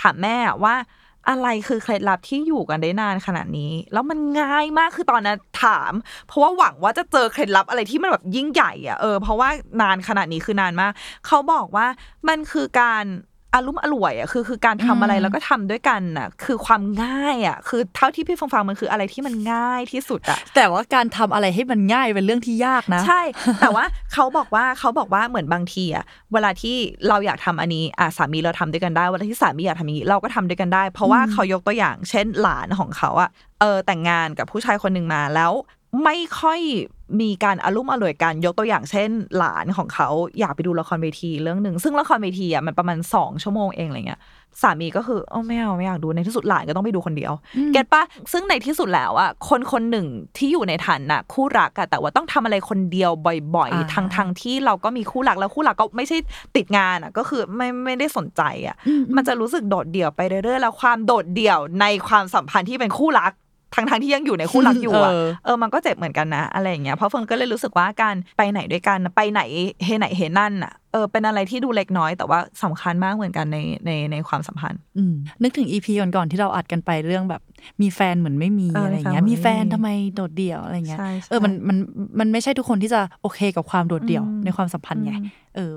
ถามแม่ว่าอะไรคือเคล็ดลับที่อยู่กันได้นานขนาดนี้แล้วมันง่ายมากคือตอนนั้นถามเพราะว่าหวังว่าจะเจอเคล็ดลับอะไรที่มันแบบยิ่งใหญ่อ่ะเออเพราะว่านานขนาดนี้คือนานมากเขาบอกว่ามันคือการอารมณ์อร่วยอ่ะคือคือการทำอะไรแล้วก็ทำด้วยกันน่ะคือความง่ายอ่ะคือเท่าที่พี่ฟังฟังมันคืออะไรที่มันง่ายที่สุดอ่ะแต่ว่าการทำอะไรให้มันง่ายเป็นเรื่องที่ยากนะใช่แต่ว่าเขาบอกว่าเขาบอกว่าเหมือนบางทีอ่ะเวลาที่เราอยากทำอันนี้อ่ะสามีเราทำด้วยกันได้เวลาที่สามีอยากทำอย่างนี้เราก็ทำด้วยกันได้เพราะว่าเขายกตัวอย่างเช่นหลานของเขาอ่ะเออแต่งงานกับผู้ชายคนนึงมาแล้วไม่ค่อยมีการอารมณ์อร่วยกันยกตัวอย่างเช่นหลานของเขาอยากไปดูละครเวทีเรื่องนึงซึ่งละครเวทีอ่ะมันประมาณสองชั่วโมงเองอะไรเงี้ยสามีก็คือเอ้าไม่เอาไม่อยากดูในที่สุดหลานก็ต้องไปดูคนเดียวเก็ทป่ะซึ่งในที่สุดแล้วอ่ะคนๆหนึ่งที่อยู่ในฐานะคู่รักอ่ะแต่ว่าต้องทำอะไรคนเดียวบ่อยๆทั้งๆที่เราก็มีคู่รักแล้วคู่รักก็ไม่ใช่ติดงานอ่ะก็คือไม่ไม่ได้สนใจอ่ะมันจะรู้สึกโดดเดี่ยวไปเรื่อยๆแล้วความโดดเดี่ยวในความสัมพันธ์ที่เป็นคู่รักทั้งๆที่ยังอยู่ในคู่รักอยู่อ่ะเออมันก็เจ็บเหมือนกันนะอะไรอย่างเงี้ยเพราะเฟิร์นก็เลยรู้สึกว่าการไปไหนด้วยกันไปไหนเฮไหนเฮนั่นอ่ะเออเป็นอะไรที่ดูเล็กน้อยแต่ว่าสำคัญมากเหมือนกันในในในความสัมพันธ์นึกถึง อี พี ก่อนๆที่เราอัดกันไปเรื่องแบบมีแฟนเหมือนไม่มีอะไรอย่างเงี้ยมีแฟนทำไมโดดเดี่ยวอะไรเงี้ยเออมันมันมันไม่ใช่ทุกคนที่จะโอเคกับความโดดเดี่ยวในความสัมพันธ์ไงเออ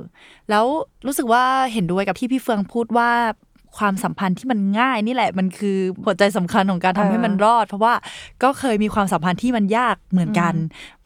แล้วรู้สึกว่าเห็นด้วยกับที่พี่เฟืองพูดว่าความสัมพันธ์ที่มันง่ายนี่แหละมันคือหัวใจสำคัญของการทำให้มันรอดเพราะว่าก็เคยมีความสัมพันธ์ที่มันยากเหมือนกัน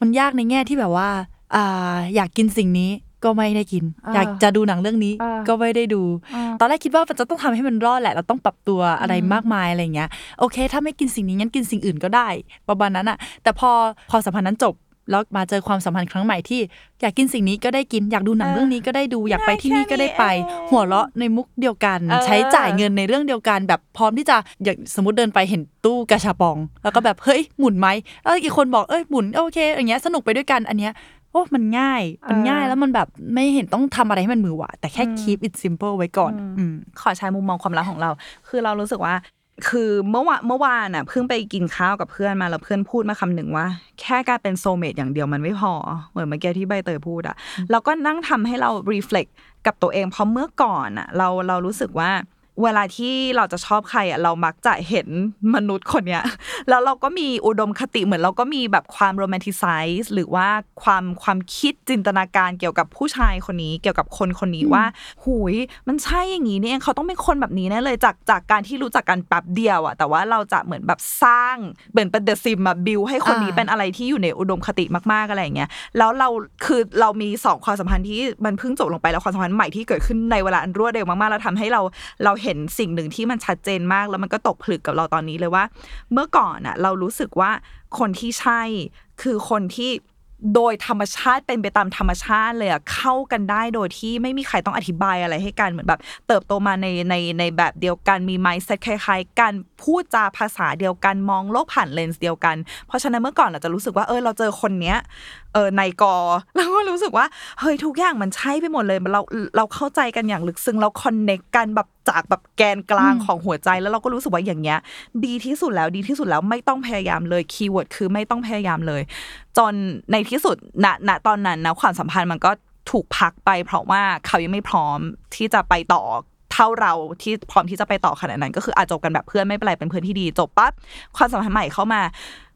มันยากในแง่ที่แบบว่าอ่าอยากกินสิ่งนี้ก็ไม่ได้กินอยากจะดูหนังเรื่องนี้ก็ไม่ได้ดูตอนแรกคิดว่าจะต้องทำให้มันรอดแหละเราต้องปรับตัวอะไรมากมายอะไรเงี้ยโอเคถ้าไม่กินสิ่งนี้งั้นกินสิ่งอื่นก็ได้ประมาณนั้นอ่ะแต่พอความสัมพันธ์นั้นจบแล้วมาเจอความสัมพันธ์ครั้งใหม่ที่อยากกินสิ่งนี้ก็ได้กินอยากดูหนังเรื่องนี้ก็ได้ดูอยากไปที่นี่ก็ได้ไปหัวเราะในมุกเดียวกันใช้จ่ายเงินในเรื่องเดียวกันแบบพร้อมที่จะอย่างสมมติเดินไปเห็นตู้กาชาปองแล้วก็แบบเฮ้ยหมุนไหมแล้วอีกคนบอกเอ้ยหมุนโอเคอย่างเงี้ยสนุกไปด้วยกันอันเนี้ยโอ้มันง่ายมันง่ายแล้วมันแบบไม่เห็นต้องทำอะไรให้มันมือหวาแต่แค่ keep it simple ไว้ก่อนขอใช้มุมมองความรักของเราคือเรารู้สึกว่าคือเมื่อวานเมื่อวานน่ะเพิ่งไปกินข้าวกับเพื่อนมาแล้วเพื่อนพูดมาคำหนึ่งว่าแค่การเป็นโซลเมทอย่างเดียวมันไม่พอเหมือนเมื่อกี้ที่ใบเตยพูดอ่ะเราก็นั่งทำให้เรา reflect กับตัวเองเพราะเมื่อก่อนอ่ะเราเรารู้สึกว่าเวลาที่เราจะชอบใครอ่ะเรามักจะเห็นมนุษย์คนเนี้ยแล้วเราก็มีอุดมคติเหมือนเราก็มีแบบความโรแมนติไซส์หรือว่าความความคิดจินตนาการเกี่ยวกับผู้ชายคนนี้เกี่ยวกับคนคนนี้ว่าหูยมันใช่อย่างนี้นี่เองเขาต้องเป็นคนแบบนี้แน่เลยจากจากการที่รู้จักกันแป๊บเดียวอ่ะแต่ว่าเราจะเหมือนแบบสร้างเหมือนเป็นเดอะซิมมาบิวให้คนนี้เป็นอะไรที่อยู่ในอุดมคติมากๆอะไรอย่างเงี้ยแล้วเราคือเรามีสองความสัมพันธ์ที่มันเพิ่งจบลงไปแล้วความสัมพันธ์ใหม่ที่เกิดขึ้นในเวลาอันรวดเร็วมากๆแล้วทำให้เราเราเห็นสิ่งหนึ่งที่มันชัดเจนมากแล้วมันก็ตกผลึกกับเราตอนนี้เลยว่าเมื่อก่อนน่ะเรารู้สึกว่าคนที่ใช่คือคนที่โดยธรรมชาติเป็นไปตามธรรมชาติเลยอ่ะเข้ากันได้โดยที่ไม่มีใครต้องอธิบายอะไรให้กันเหมือนแบบเติบโตมาในในในแบบเดียวกันมี mindset คล้ายๆกันพูดจาภาษาเดียวกันมองโลกผ่านเลนส์เดียวกันเพราะฉะนั้นเมื่อก่อนเราจะรู้สึกว่าเออเราเจอคนเนี้ยเออในกอแล้วก็รู้สึกว่าเฮ้ยทุกอย่างมันใช่ไปหมดเลยเราเราเข้าใจกันอย่างลึกซึ้งเราคอนเนคกันแบบจากแบบแกนกลางของหัวใจแล้วเราก็รู้สึกว่าอย่างเงี้ยดีที่สุดแล้วดีที่สุดแล้วไม่ต้องพยายามเลยคีย์เวิร์ดคือไม่ต้องพยายามเลยจนในที่สุดณณตอนนั้นนะความสัมพันธ์มันก็ถูกพักไปเพราะว่าเขายังไม่พร้อมที่จะไปต่อเท่าเราที่พร้อมที่จะไปต่อขนาดนั้นก็คืออาจจบกันแบบเพื่อนไม่เป็นไรเป็นเพื่อนที่ดีจบปั๊บความสัมพันธ์ใหม่เข้ามา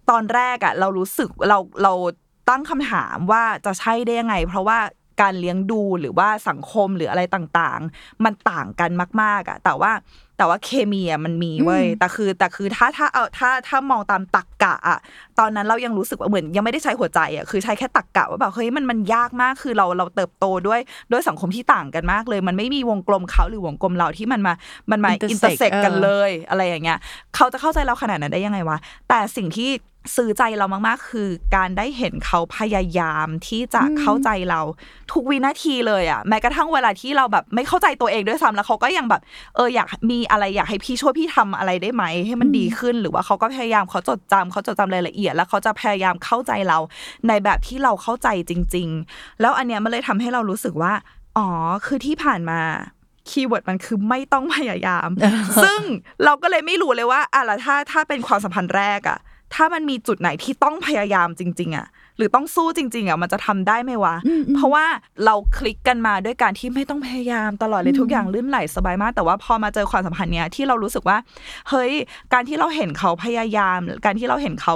ตอนแรกอ่ะเรารู้สึกเราเราตั้งคำถามว่าจะใช่ได้ยังไงเพราะว่าการเลี้ยงดูหรือว่าสังคมหรืออะไรต่างๆมันต่างกันมากๆอ่ะแต่ว่าแต่ว่าเคมีอ่ะมันมีเว้ยแต่คือแต่คือถ้าถ้าเอาถ้าถ้ามองตามตรรกะอ่ะตอนนั้นเรายังรู้สึกว่าเหมือนยังไม่ได้ใช้หัวใจอ่ะคือใช้แค่ตรรกะว่าแบบเฮ้ยมันมันยากมากคือเราเราเติบโตด้วยด้วยสังคมที่ต่างกันมากเลยมันไม่มีวงกลมเขาหรือวงกลมเราที่มันมามันมาอินเตอร์เซ็กกันเลยอะไรอย่างเงี้ยเขาจะเข้าใจเราขนาดนั้นได้ยังไงวะแต่สิ่งที่สื่อใจเรามากๆคือการได้เห็นเขาพยายามที่จะเข้าใจเราทุกวินาทีเลยอ่ะแม้กระทั่งเวลาที่เราแบบไม่เข้าใจตัวเองด้วยซ้ำแล้วเขาก็ยังแบบเอออยากมีอะไรอยากให้พี่ช่วยพี่ทำอะไรได้ไหมให้มันดีขึ้นหรือว่าเขาก็พยายามเขาจดจำเขาจดจำรายละเอียดแล้วเขาจะพยายามเข้าใจเราในแบบที่เราเข้าใจจริงๆแล้วอันเนี้ยมันเลยทำให้เรารู้สึกว่าอ๋อคือที่ผ่านมา คีย์เวิร์ดมันคือไม่ต้องพยายามซึ่งเราก็เลยไม่รู้เลยว่าอ่ะล่ะถ้าถ้าเป็นความสัมพันธ์แรกอ่ะถ้ามันมีจุดไหนที่ต้องพยายามจริงๆอ่ะหรือต้องสู้จริงๆอ่ะมันจะทำได้ไหมวะเพราะว่าเราคลิกกันมาด้วยการที่ไม่ต้องพยายามตลอดเลยทุกอย่างลื่นไหลสบายมากแต่ว่าพอมาเจอความสัมพันธ์เนี้ยที่เรารู้สึกว่าเฮ้ยการที่เราเห็นเขาพยายามการที่เราเห็นเขา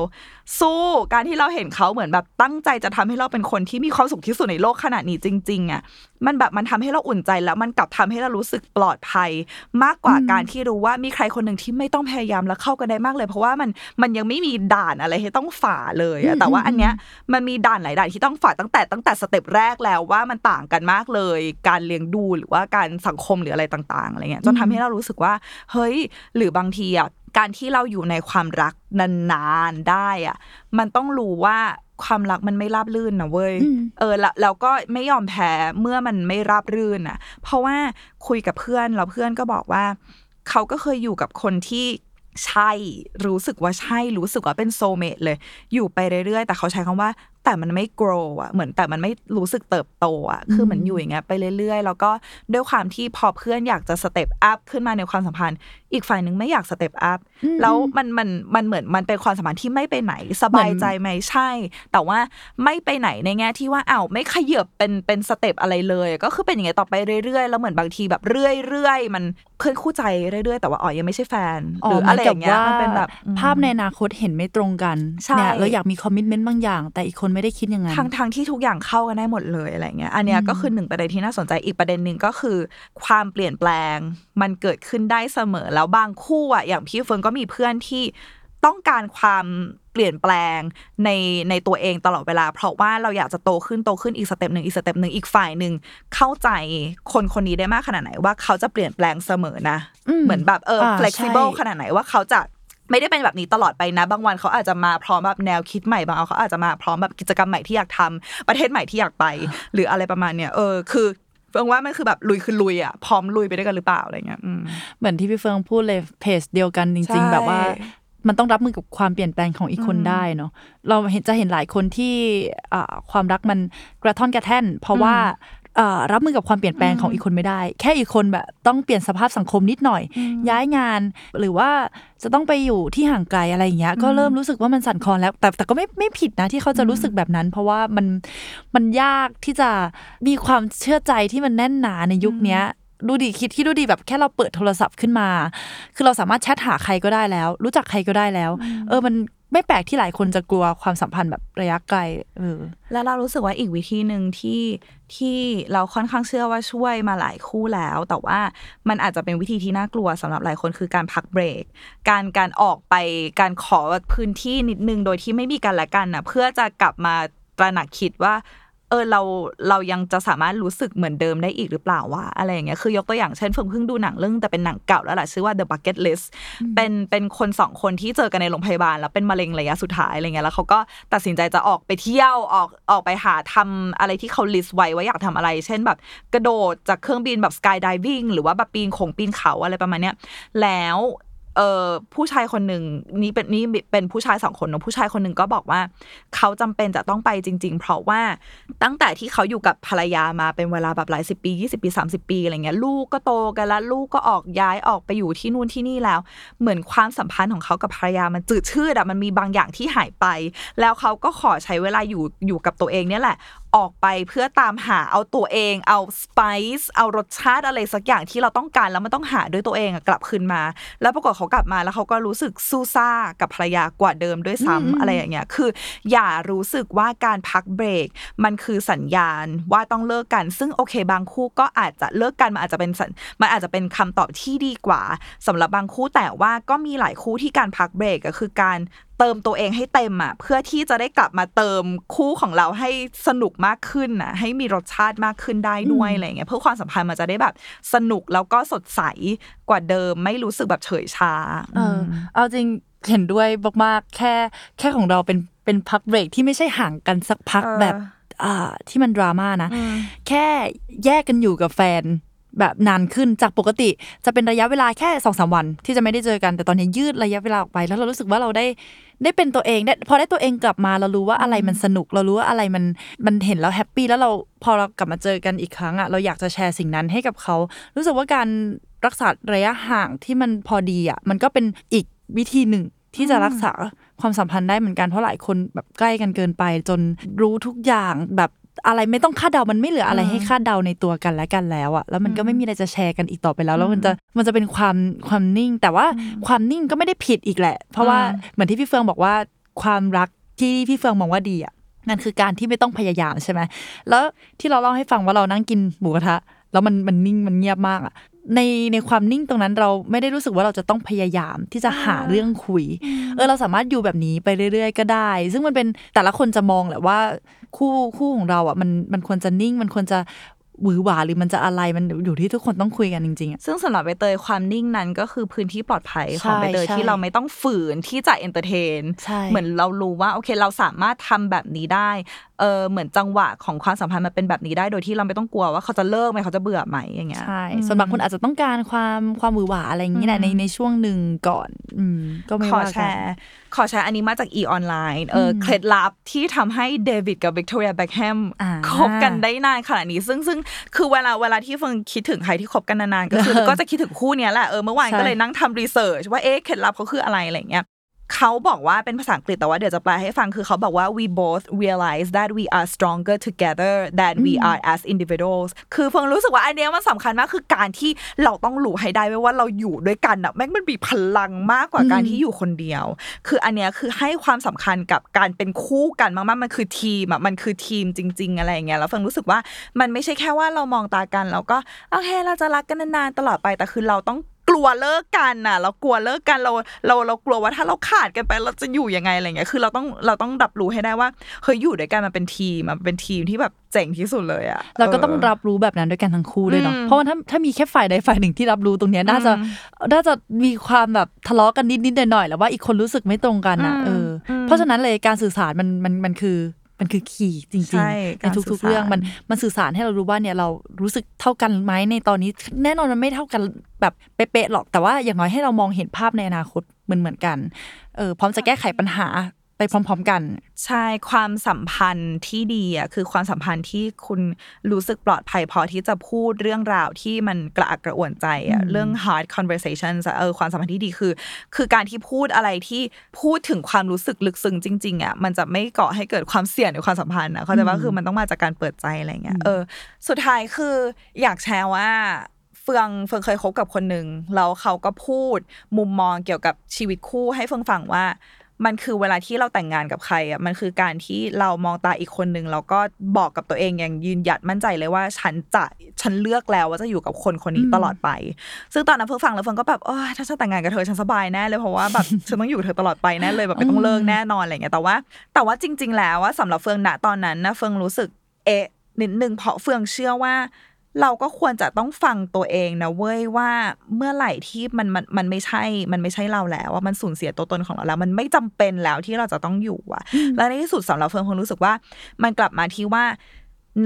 สู้การที่เราเห็นเขาเหมือนแบบตั้งใจจะทำให้เราเป็นคนที่มีความสุขที่สุดในโลกขนาดนี้จริงๆอ่ะมันแบบมันทำให้เราอุ่นใจแล้วมันกลับทำให้เรารู้สึกปลอดภัยมากกว่าการที่รู้ว่ามีใครคนนึงที่ไม่ต้องพยายามแล้วเข้ากันได้มากเลยเพราะว่ามันมันยังไม่มีด่านอะไรให้ต้องฝ่าเลยอ่ะแต่ว่าอันเนี้ยมันมีด่านหลายด่านที่ต้องฝ่าตั้งแต่ตั้งแต่สเต็ปแรกแล้วว่ามันต่างกันมากเลยการเลี้ยงดูหรือว่าการสังคมหรืออะไรต่างๆอะไรเงี้ยจนทำให้เรารู้สึกว่าเฮ้ยหรือบางทีอ่ะการที่เราอยู่ในความรักนานๆได้อ่ะมันต้องรู้ว่าความรักมันไม่ราบรื่นนะเว้ยเออแล้วเราก็ไม่ยอมแพ้เมื่อมันไม่ราบรื่นอ่ะเพราะว่าคุยกับเพื่อนแล้วเพื่อนก็บอกว่าเขาก็เคยอยู่กับคนที่ใช่รู้สึกว่าใช่รู้สึกว่าเป็นโซลเมทเลยอยู่ไปเรื่อยๆแต่เขาใช้คำว่าแต่มันไม่ grow อ่ะเหมือนแต่มันไม่รู้สึกเติบโตอ่ะคือเหมือนอยู่อย่างเงี้ยไปเรื่อยๆแล้วก็ด้วยความที่พอเพื่อนอยากจะสเต็ปอัพขึ้นมาในความสัมพันธ์อีกฝ่ายนึงไม่อยากสเต็ปอัพแล้วมันมันมันเหมือนมันเป็นความสัมพันธ์ที่ไม่ไปไหนสบายใจไหมใช่แต่ว่าไม่ไปไหนในแง่ที่ว่าอ้าวไม่ขยับเป็นเป็นสเต็ปอะไรเลยก็คือเป็นอย่างเงี้ยต่อไปเรื่อยๆแล้วเหมือนบางทีแบบเรื่อยๆมันเพื่อนคู่ใจเรื่อยๆแต่ว่าอ๋อยังไม่ใช่แฟนหรืออะไรอย่างเงี้ยมันเป็นแบบภาพในอนาคตเห็นไม่ตรงกันเนี่ยเราอยากมีคอมมิตเมนต์บางอย่างแต่อีกคนไม่ได้คิดอย่างนั้นทั้งๆที่ทุกอย่างเข้ากันได้หมดเลยอะไรเงี้ยอันเนี้ยก็คือหนึ่งประเด็นที่น่าสนใจอีกประเด็นหนึ่งก็คือความเปลี่ยนแปลงมันเกิดขึ้นได้เสมอแล้วบางคู่อ่ะอย่างพี่เฟิร์นก็มีเพื่อนที่ต้องการความเปลี่ยนแปลงในในตัวเองตลอดเวลาเพราะว่าเราอยากจะโตขึ้นโตขึ้นอีกสเต็ปหนึ่งอีกสเต็ปหนึ่งอีกฝ่ายหนึ่งเข้าใจคนคนนี้ได้มากขนาดไหนว่าเขาจะเปลี่ยนแปลงเสมอนะเหมือนแบบเออ flexible ขนาดไหนว่าเขาจะไม่ได้เป็นแบบนี้ตลอดไปนะบางวันเขาอาจจะมาพร้อมแบบแนวคิดใหม่บางเอาเขาอาจจะมาพร้อมแบบกิจกรรมใหม่ที่อยากทำประเทศใหม่ที่อยากไปหรืออะไรประมาณเนี้ยเออคือเฟืองว่ามันคือแบบลุยคือลุยอ่ะพร้อมลุยไปด้วยกันหรือเปล่าอะไรเงี้ยเหมือนที่พี่เฟืองพูดเลยเพจเดียวกันจริงๆแบบว่ามันต้องรับมือกับความเปลี่ยนแปลงของอีกคนได้เนาะเราเห็นจะเห็นหลายคนที่ความรักมันกระท่อนกระแท่นเพราะว่ารับมือกับความเปลี่ยนแปลงของอีกคนไม่ได้แค่อีกคนแบบต้องเปลี่ยนสภาพสังคมนิดหน่อยย้ายงานหรือว่าจะต้องไปอยู่ที่ห่างไกลอะไรอย่างเงี้ยก็เริ่มรู้สึกว่ามันสั่นคลอนแล้วแต่แต่ก็ไม่ไม่ผิดนะที่เขาจะรู้สึกแบบนั้นเพราะว่ามันมันยากที่จะมีความเชื่อใจที่มันแน่นหนาในยุคนี้ดูดีคิดที่ดูดีแบบแค่เราเปิดโทรศัพท์ขึ้นมาคือเราสามารถแชทหาใครก็ได้แล้วรู้จักใครก็ได้แล้วเออมันไม่แปลกที่หลายคนจะกลัวความสัมพันธ์แบบระยะไกลเออแล้วเรารู้สึกว่าอีกวิธีหนึ่งที่ที่เราค่อนข้างเชื่อว่าช่วยมาหลายคู่แล้วแต่ว่ามันอาจจะเป็นวิธีที่น่ากลัวสำหรับหลายคนคือการพักเบรกการการออกไปการขอพื้นที่นิดนึงโดยที่ไม่มีกันและกันนะเพื่อจะกลับมาตระหนักคิดว่าเออเราเรายังจะสามารถรู้สึกเหมือนเดิมได้อีกหรือเปล่าวะอะไรอย่างเงี้ยคือยกตัวอย่างเช่นเพิ่งเพิ่งดูหนังเรื่องแต่เป็นหนังเก่าแล้วแหละชื่อว่า The Bucket List เป็นเป็นคนสองคนที่เจอกันในโรงพยาบาลแล้วเป็นมะเร็งระยะสุดท้ายอะไรเงี้ยแล้วเขาก็ตัดสินใจจะออกไปเที่ยวออกออกไปหาทำอะไรที่เขาลิสต์ไว้ว่าอยากทำอะไรเช่นแบบกระโดดจากเครื่องบินแบบ Sky Diving หรือว่าแบบปีนโขงปีนเขาอะไรประมาณเนี้ยแล้วเอ่อผู้ชายคนหนึ่งนี่เป็นนี่เป็นผู้ชายสองคนเนาะผู้ชายคนหนึ่งก็บอกว่าเขาจำเป็นจะต้องไปจริงๆเพราะว่าตั้งแต่ที่เขาอยู่กับภรรยามาเป็นเวลาแบบหลายสิบปียี่สิบปีสามสิบปีอะไรเงี้ยลูกก็โตกันแล้วลูกก็ออกย้ายออกไปอยู่ที่นู่นที่นี่แล้วเหมือนความสัมพันธ์ของเขากับภรรยามันจืดชืดอะมันมีบางอย่างที่หายไปแล้วเขาก็ขอใช้เวลาอยู่อยู่กับตัวเองเนี่ยแหละออกไปเพื่อตามหาเอาตัวเองเอาสไปซ์เอารสชาติอะไรสักอย่างที่เราต้องการแล้วมันต้องหาด้วยตัวเองกลับคืนมาแล้วปรากฏเขากลับมาแล้วเขาก็รู้สึกซูซ่ากับภรรยากว่าเดิมด้วยซ้ำอะไรอย่างเงี้ยคืออย่ารู้สึกว่าการพักเบรกมันคือสัญญาณว่าต้องเลิกกันซึ่งโอเคบางคู่ก็อาจจะเลิกกันมันอาจจะเป็นมันอาจจะเป็นคำตอบที่ดีกว่าสำหรับบางคู่แต่ว่าก็มีหลายคู่ที่การพักเบรกก็คือการเติมตัวเองให้เต็มอ่ะเพื่อที่จะได้กลับมาเติมคู่ของเราให้สนุกมากขึ้นอ่ะให้มีรสชาติมากขึ้นได้ด้วยอะไรเงี้ยเพื่อความสัมพันธ์มันจะได้แบบสนุกแล้วก็สดใสกว่าเดิมไม่รู้สึกแบบเฉยชาเออเอาจริงเห็นด้วยมากๆแค่แค่ของเราเป็นเป็นพักเบรกที่ไม่ใช่ห่างกันสักพักแบบอ่าที่มันดราม่านะแค่แยกกันอยู่กับแฟน แบบนานขึ้นจากปกติจะเป็นระยะเวลาแค่ สองถึงสาม วันที่จะไม่ได้เจอกันแต่ตอนนี้ยืดระยะเวลาออกไปแล้วเรารู้สึกว่าเราได้ได้เป็นตัวเองได้พอได้ตัวเองกลับมาเรารู้ว่าอะไรมันสนุกเรารู้ว่าอะไรมันมันเห็นแล้วแฮปปี้แล้วเราพอเรากลับมาเจอกันอีกครั้งอ่ะเราอยากจะแชร์สิ่งนั้นให้กับเขารู้สึกว่าการรักษาระยะห่างที่มันพอดีอ่ะมันก็เป็นอีกวิธีหนึ่งที่จะรักษาความสัมพันธ์ได้เหมือนกันเพราะหลายคนแบบใกล้กันเกินไปจนรู้ทุกอย่างแบบอะไรไม่ต้องคาดเดามันไม่เหลืออะไรให้คาดเดาในตัวกันและกันแล้วอะแล้วมันก็ไม่มีอะไรจะแชร์กันอีกต่อไปแล้วแล้วมันจะมันจะเป็นความความนิ่งแต่ว่าความนิ่งก็ไม่ได้ผิดอีกแหละเพราะว่าเหมือนที่พี่เฟืองบอกว่าความรักที่พี่เฟืองมองว่าดีอะนั่นคือการที่ไม่ต้องพยายามใช่ไหมแล้วที่เราเล่าให้ฟังว่าเรานั่งกินหมูกระทะแล้วมันมันนิ่งมันเงียบมากอะในในความนิ่งตรงนั้นเราไม่ได้รู้สึกว่าเราจะต้องพยายามที่จะหาเรื่องคุยเออเราสามารถอยู่แบบนี้ไปเรื่อยๆก็ได้ซึ่งมันเป็นแต่ละคนจะมองแหละว่าคู่คู่ของเราอ่ะมันมันควรจะนิ่งมันควรจะหวือหวาหรือมันจะอะไรมันอยู่ที่ทุกคนต้องคุยกันจริงๆอ่ะซึ่งสำหรับใบเตยความนิ่งนั้นก็คือพื้นที่ปลอดภัยของใบเตยที่เราไม่ต้องฝืนที่จะเอนเตอร์เทนเหมือนเรารู้ว่าโอเคเราสามารถทำแบบนี้ได้เออเหมือนจังหวะของความสัมพันธ์มันเป็นแบบนี้ได้โดยที่เราไม่ต้องกลัวว่าเขาจะเลิกไหมเขาจะเบื่อไหมอย่างเงี้ยใช่ส่วนบางคนอาจจะต้องการความความหวือหวาอะไรอย่างงี้แหละในในช่วงหนึ่งก่อนอืมก็ไม่ว่ากันขอแชร์ขอแชร์อันนี้มาจาก E ออนไลน์เออเคล็ดลับที่ทำให้เดวิดกับวิกตอเรียแบ็คแฮมคบกันได้นานขนาดนี้ซึ่งซึ่งคือเวลาเวลาที่เฟิงคิดถึงใครที่คบกันนานๆก็คือก็จะคิดถึงคู่เนี้ยแหละเออเมื่อวานก็เลยนั่งทำรีเสิร์ชว่าเอ๊ะเคล็ดลับเขาคืออะไรอะไรอย่างเงี้ยเขาบอกว่าเป็นภาษาอังกฤษแต่ว่าเดี๋ยวจะแปลให้ฟังคือเขาบอกว่า we both realize that we are stronger together than we are as individuals คือเพิ่งรู้สึกว่าไอเดียมันสำคัญมากคือการที่เราต้องรู้ให้ได้ว่าเราอยู่ด้วยกันน่ะแม่งมันมีพลังมากกว่าการที่อยู่คนเดียวคืออันเนี้ยคือให้ความสำคัญกับการเป็นคู่กันมากๆมันคือทีมอ่ะมันคือทีมจริงๆอะไรอย่างเงี้ยแล้วเพิ่งรู้สึกว่ามันไม่ใช่แค่ว่าเรามองตากันแล้วก็โอเคเราจะรักกันนานๆตลอดไปแต่คือเราต้องกลัวเลิกกันน่ะเรากลัวเลิกกันเราเราเรากลัวว่าถ้าเราขาดกันไปเราจะอยู่ยังไงอะไรเงี้ยคือเราต้องเราต้องรับรู้ให้ได้ว่าเฮ้ยอยู่ด้วยกันมันเป็นทีมมันเป็นทีมที่แบบเจ๋งที่สุดเลยอ่ะเราก็ต้องรับรู้แบบนั้นด้วยกันทั้งคู่ด้วยเนาะเพราะว่าถ้าถ้ามีแค่ฝ่ายใดฝ่ายหนึ่งที่รับรู้ตรงเนี้ยน่าจะน่าจะมีความแบบทะเลาะกันนิดๆหน่อยๆแล้วว่าอีกคนรู้สึกไม่ตรงกันอ่ะเออเพราะฉะนั้นเลยการสื่อสารมันมันมันคือมันคือคีย์จริงๆ ใ, ในทุกๆเรื่องมันมันสื่อสารให้เรารู้ว่าเนี่ยเรารู้สึกเท่ากันไหมในตอนนี้แน่นอนมันไม่เท่ากันแบบเป๊ะๆหรอกแต่ว่าอย่างน้อยให้เรามองเห็นภาพในอนาคตเหมือนๆกันเออพร้อมจะแก้ไขปัญหาไปพร้อมๆกันใช่ความสัมพันธ์ที่ดีอ่ะคือความสัมพันธ์ที่คุณรู้สึกปลอดภัยพอที่จะพูดเรื่องราวที่มันกระอักกระอ่วนใจอ่ะเรื่อง hard conversation อ่ะเออความสัมพันธ์ที่ดีคือคือการที่พูดอะไรที่พูดถึงความรู้สึกลึกซึ้งจริงๆอ่ะมันจะไม่ก่อให้เกิดความเสี่ยงในความสัมพันธ์นะเข้าใจป่ะคือมันต้องมาจากการเปิดใจอะไรเงี้ยเออสุดท้ายคืออยากแชร์ว่าเฟืองเฟืองเคยคบกับคนนึงแล้วเขาก็พูดมุมมองเกี่ยวกับชีวิตคู่ให้เฟืองฟังว่ามันคือเวลาที่เราแต่งงานกับใครอ่ะมันคือการที่เรามองตาอีกคนนึงแล้วก็บอกกับตัวเองอย่างยืนหยัดมั่นใจเลยว่าฉันจะฉันเลือกแล้วว่าจะอยู่กับคนคนนี้ตลอดไปซึ่งตอนนั้นเพิ่งฟังแล้วเพิ่งก็แบบโอ๊ยถ้าฉันแต่งงานกับเธอฉันสบายแน่เลยเพราะว่าแบบฉันต้องอยู่เธอตลอดไปแน่เลยแบบไม่ต้องเลิกแน่นอนอะไรอย่างเงี้ยแต่ว่าแต่ว่าจริงๆแล้วว่าสำหรับเฟืองณตอนนั้นนะเฟืองรู้สึกเอ๊ะนิดนึงเพราะเฟืองเชื่อว่าเราก็ควรจะต้องฟังตัวเองนะเว้ยว่าเมื่อไหร่ที่มันมันมันไม่ใช่มันไม่ใช่เราแล้วว่ามันสูญเสียตัวตนของเราแล้วมันไม่จำเป็นแล้วที่เราจะต้องอยู่อ่ะแล้วในที่สุดสำหรับเฟิร์มคงรู้สึกว่ามันกลับมาที่ว่า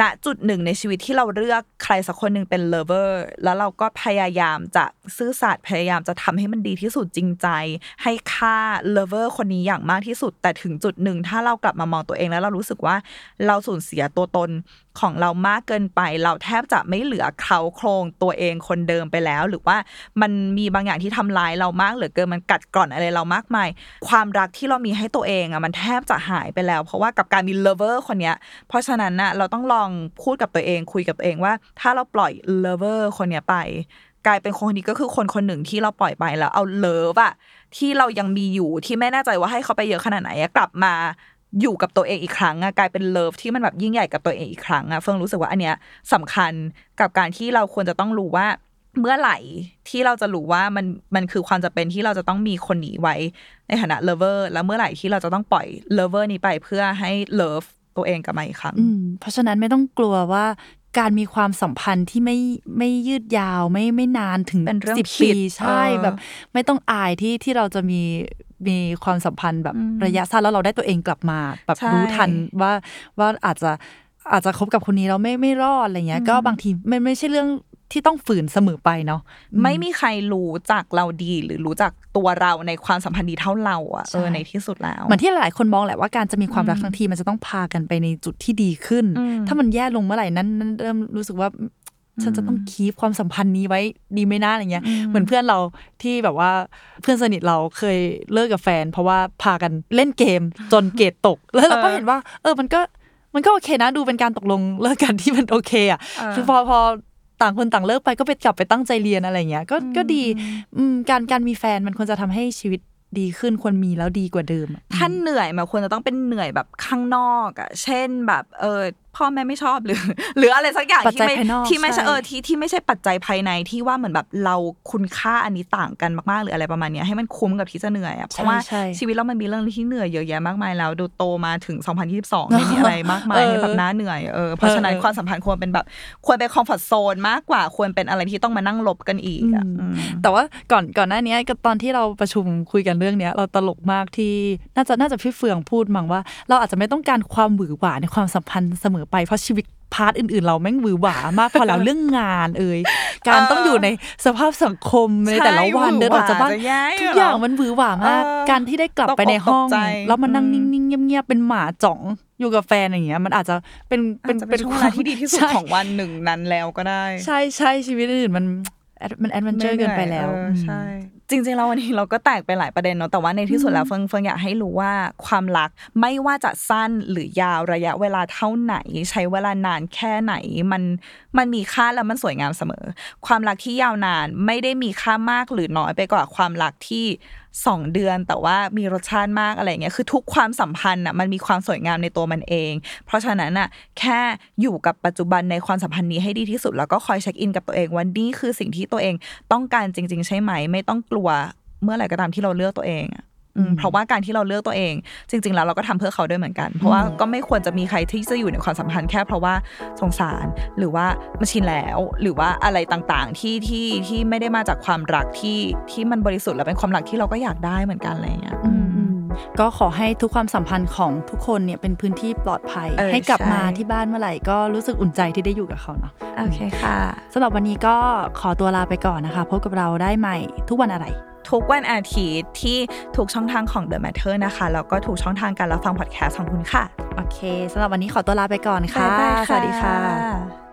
ณจุดหนึ่งในชีวิตที่เราเลือกใครสักคนหนึ่งเป็น lover แล้วเราก็พยายามจะซื่อสัตย์พยายามจะทำให้มันดีที่สุดจริงใจให้ค่า lover คนนี้อย่างมากที่สุดแต่ถึงจุดหนึ่งถ้าเรากลับมามองตัวเองแล้วเรารู้สึกว่าเราสูญเสียตัวตนของเรามากเกินไปเราแทบจะไม่เหลือเค้าโครงตัวเองคนเดิมไปแล้วหรือว่ามันมีบางอย่างที่ทำร้ายเรามากเหลือเกินมันกัดกร่อนอะไรเรามากมายความรักที่เรามีให้ตัวเองอ่ะมันแทบจะหายไปแล้วเพราะว่ากับการมี lover คนเนี้ยเพราะฉะนั้นน่ะเราต้องลองพูดกับตัวเองคุยกับตัวเองว่าถ้าเราปล่อย lover คนเนี้ยไปกลายเป็นคนนี้ก็คือคนคนหนึ่งที่เราปล่อยไปแล้วเอา love อ่ะที่เรายังมีอยู่ที่ไม่แน่ใจว่าให้เขาไปเยอะขนาดไหนกลับมาอยู่กับตัวเองอีกครั้งอ่ะกลายเป็นเลิฟที่มันแบบยิ่งใหญ่กับตัวเองอีกครั้งอ่ะเฟิร์นรู้สึกว่าอันเนี้ยสำคัญกับการที่เราควรจะต้องรู้ว่าเมื่อไหร่ที่เราจะรู้ว่ามันมันคือความจำเป็นที่เราจะต้องมีคนนี้ไว้ในฐานะเลิฟเวอร์แล้วเมื่อไหร่ที่เราจะต้องปล่อยเลิฟเวอร์นี้ไปเพื่อให้เลิฟตัวเองกลับมาอีกครั้งเพราะฉะนั้นไม่ต้องกลัวว่าการมีความสัมพันธ์ที่ไม่ไม่ยืดยาวไม่ไม่นานถึงสิบปีใช่แบบไม่ต้องอายที่ที่เราจะมีมีความสัมพันธ์แบบระยะสั้นแล้วเราได้ตัวเองกลับมาแบบรู้ทันว่าว่าอาจจะอาจจะคบกับคนนี้เราไม่ไม่รอดอะไรเงี้ยก็บางทีมันไม่ใช่เรื่อง ที่ต้องฝืนเสมอไปเนาะไม่มีใครรู้จักเราดีหรือรู้จักตัวเราในความสัมพันธ์ดีเท่าเราอ่ะเออในที่สุดแล้วเหมือนที่หลายคนมองแหละว่าการจะมีความรักทั้งทีมันจะต้องพากันไปในจุดที่ดีขึ้นถ้ามันแย่ลงเมื่อไหร่นั้นนั้นเริ่มรู้สึกว่าฉันจะต้องคีพความสัมพันธ์นี้ไว้ดีไม่น่าอะไรเงี้ยเหมือนเพื่อนเราที่แบบว่าเพื่อนสนิทเราเคยเลิกกับแฟนเพราะว่าพากันเล่นเกมจนเกรดตกแล้วเราก็เห็นว่าเออมันก็มันก็โอเคนะดูเป็นการตกลงเลิกกันที่มันโอเคอ่ะคือพอพอต่างคนต่างเลิกไปก็ไปกลับไปตั้งใจเรียนอะไรเงี้ยก็ก็ดีการการมีแฟนมันควรจะทำให้ชีวิตดีขึ้นควรมีแล้วดีกว่าเดิมท่านเหนื่อยมาควรจะต้องเป็นเหนื่อยแบบข้างนอกอ่ะเช่นแบบเออพ่อแม่ไม่ชอบหรือหรืออะไรสักอย่างที่ไม่ที่ไม่ใช่เออที่ที่ไม่ใช่ปัจจัยภายในที่ว่าเหมือนแบบเราคุณค่าอันนี้ต่างกันมากๆหรืออะไรประมาณนี้ให้มันคุ้มกับที่จะเหนื่อยอ่ะเพราะว่าชีวิตเรามันมีเรื่องที่เหนื่อยเยอะแยะมากมายแล้วดูโตมาถึงสองพันยี่สิบสองไม่มีอะไรมากมายให้แบบน่าเหนื่อยเออเพราะฉะนั้นความสัมพันธ์ควรเป็นแบบควรเป็นคอมฟอร์ตโซนมากกว่าควรเป็นอะไรที่ต้องมานั่งลบกันอีกอ่ะแต่ว่าก่อนก่อนหน้านี้ก็ตอนที่เราประชุมคุยกันเรื่องเนี้ยเราตลกมากที่น่าจะน่าจะพี่เฟืองพูดมั้งว่าเราอาจจะไม่ต้องการความหวือหวาในความสัมพันธ์เสมอไปเพราะชีวิตพาร์ทอื่นๆเราแม่งหวือหวามากพอแล้วเรื่องงานเอ่ยการต้องอยู่ในสภาพสังคมในแต่ละวันเดินออกจากบ้านทุกอย่างมันหวือหวามากการที่ได้กลับไปในห้องแล้วมันนั่งนิ่งๆเงียบๆเป็นหมาจ๋องอยู่กับแฟนอย่างเงี้ยมันอาจจะเป็นเป็นเป็นช่วงเวลาที่ดีที่สุดของวันหนึ่งนั้นแล้วก็ได้ใช่ใช่ชีวิตอื่นมันมันแอดเวนเจอร์เกินไปแล้วใช่จริงๆแล้ววันนี้เราก็แตกไปหลายประเด็นเนาะแต่ว่าในที่สุดแล้วเฟิงเฟิงอยากให้รู้ว่าความรักไม่ว่าจะสั้นหรือยาวระยะเวลาเท่าไหนใช้เวลานานแค่ไหนมันมันมีค่าและมันสวยงามเสมอความรักที่ยาวนานไม่ได้มีค่ามากหรือน้อยไปกว่าความรักที่สองเดือนแต่ว่ามีรสชาติมากอะไรอย่างเงี้ยคือทุกความสัมพันธ์น่ะมันมีความสวยงามในตัวมันเองเพราะฉะนั้นน่ะแค่อยู่กับปัจจุบันในความสัมพันธ์นี้ให้ดีที่สุดแล้วก็คอยเช็คอินกับตัวเองว่านี่คือสิ่งที่ตัวเองต้องการจริงๆใช่ไหมไม่ต้องกลัวเมื่อไหร่ก็ตามที่เราเลือกตัวเองอ่ะเพราะว่าการที่เราเลือกตัวเองจริงๆแล้วเราก็ทำเพื่อเขาด้วยเหมือนกันเพราะว่าก็ไม่ควรจะมีใครที่จะอยู่ในความสัมพันธ์แค่เพราะว่าสงสารหรือว่ามันชินแล้วหรือว่าอะไรต่างๆที่ที่ที่ไม่ได้มาจากความรักที่ที่มันบริสุทธิ์และเป็นความรักที่เราก็อยากได้เหมือนกันอะไรอย่างเงี้ยก็ขอให้ทุกความสัมพันธ์ของทุกคนเนี่ยเป็นพื้นที่ปลอดภัยให้กลับมาที่บ้านเมื่อไหร่ก็รู้สึกอุ่นใจที่ได้อยู่กับเขาเนาะโอเคค่ะสำหรับวันนี้ก็ขอตัวลาไปก่อนนะคะพบกับเราได้ใหม่ทุกวันอะไรทุกวันอาทิตย์ที่ทุกช่องทางของ The Matter นะคะแล้วก็ทุกช่องทางการรับฟังพอดแคสต์ของคุณค่ะโอเคสำหรับวันนี้ขอตัวลาไปก่อนค่ะสวัสดีค่ะ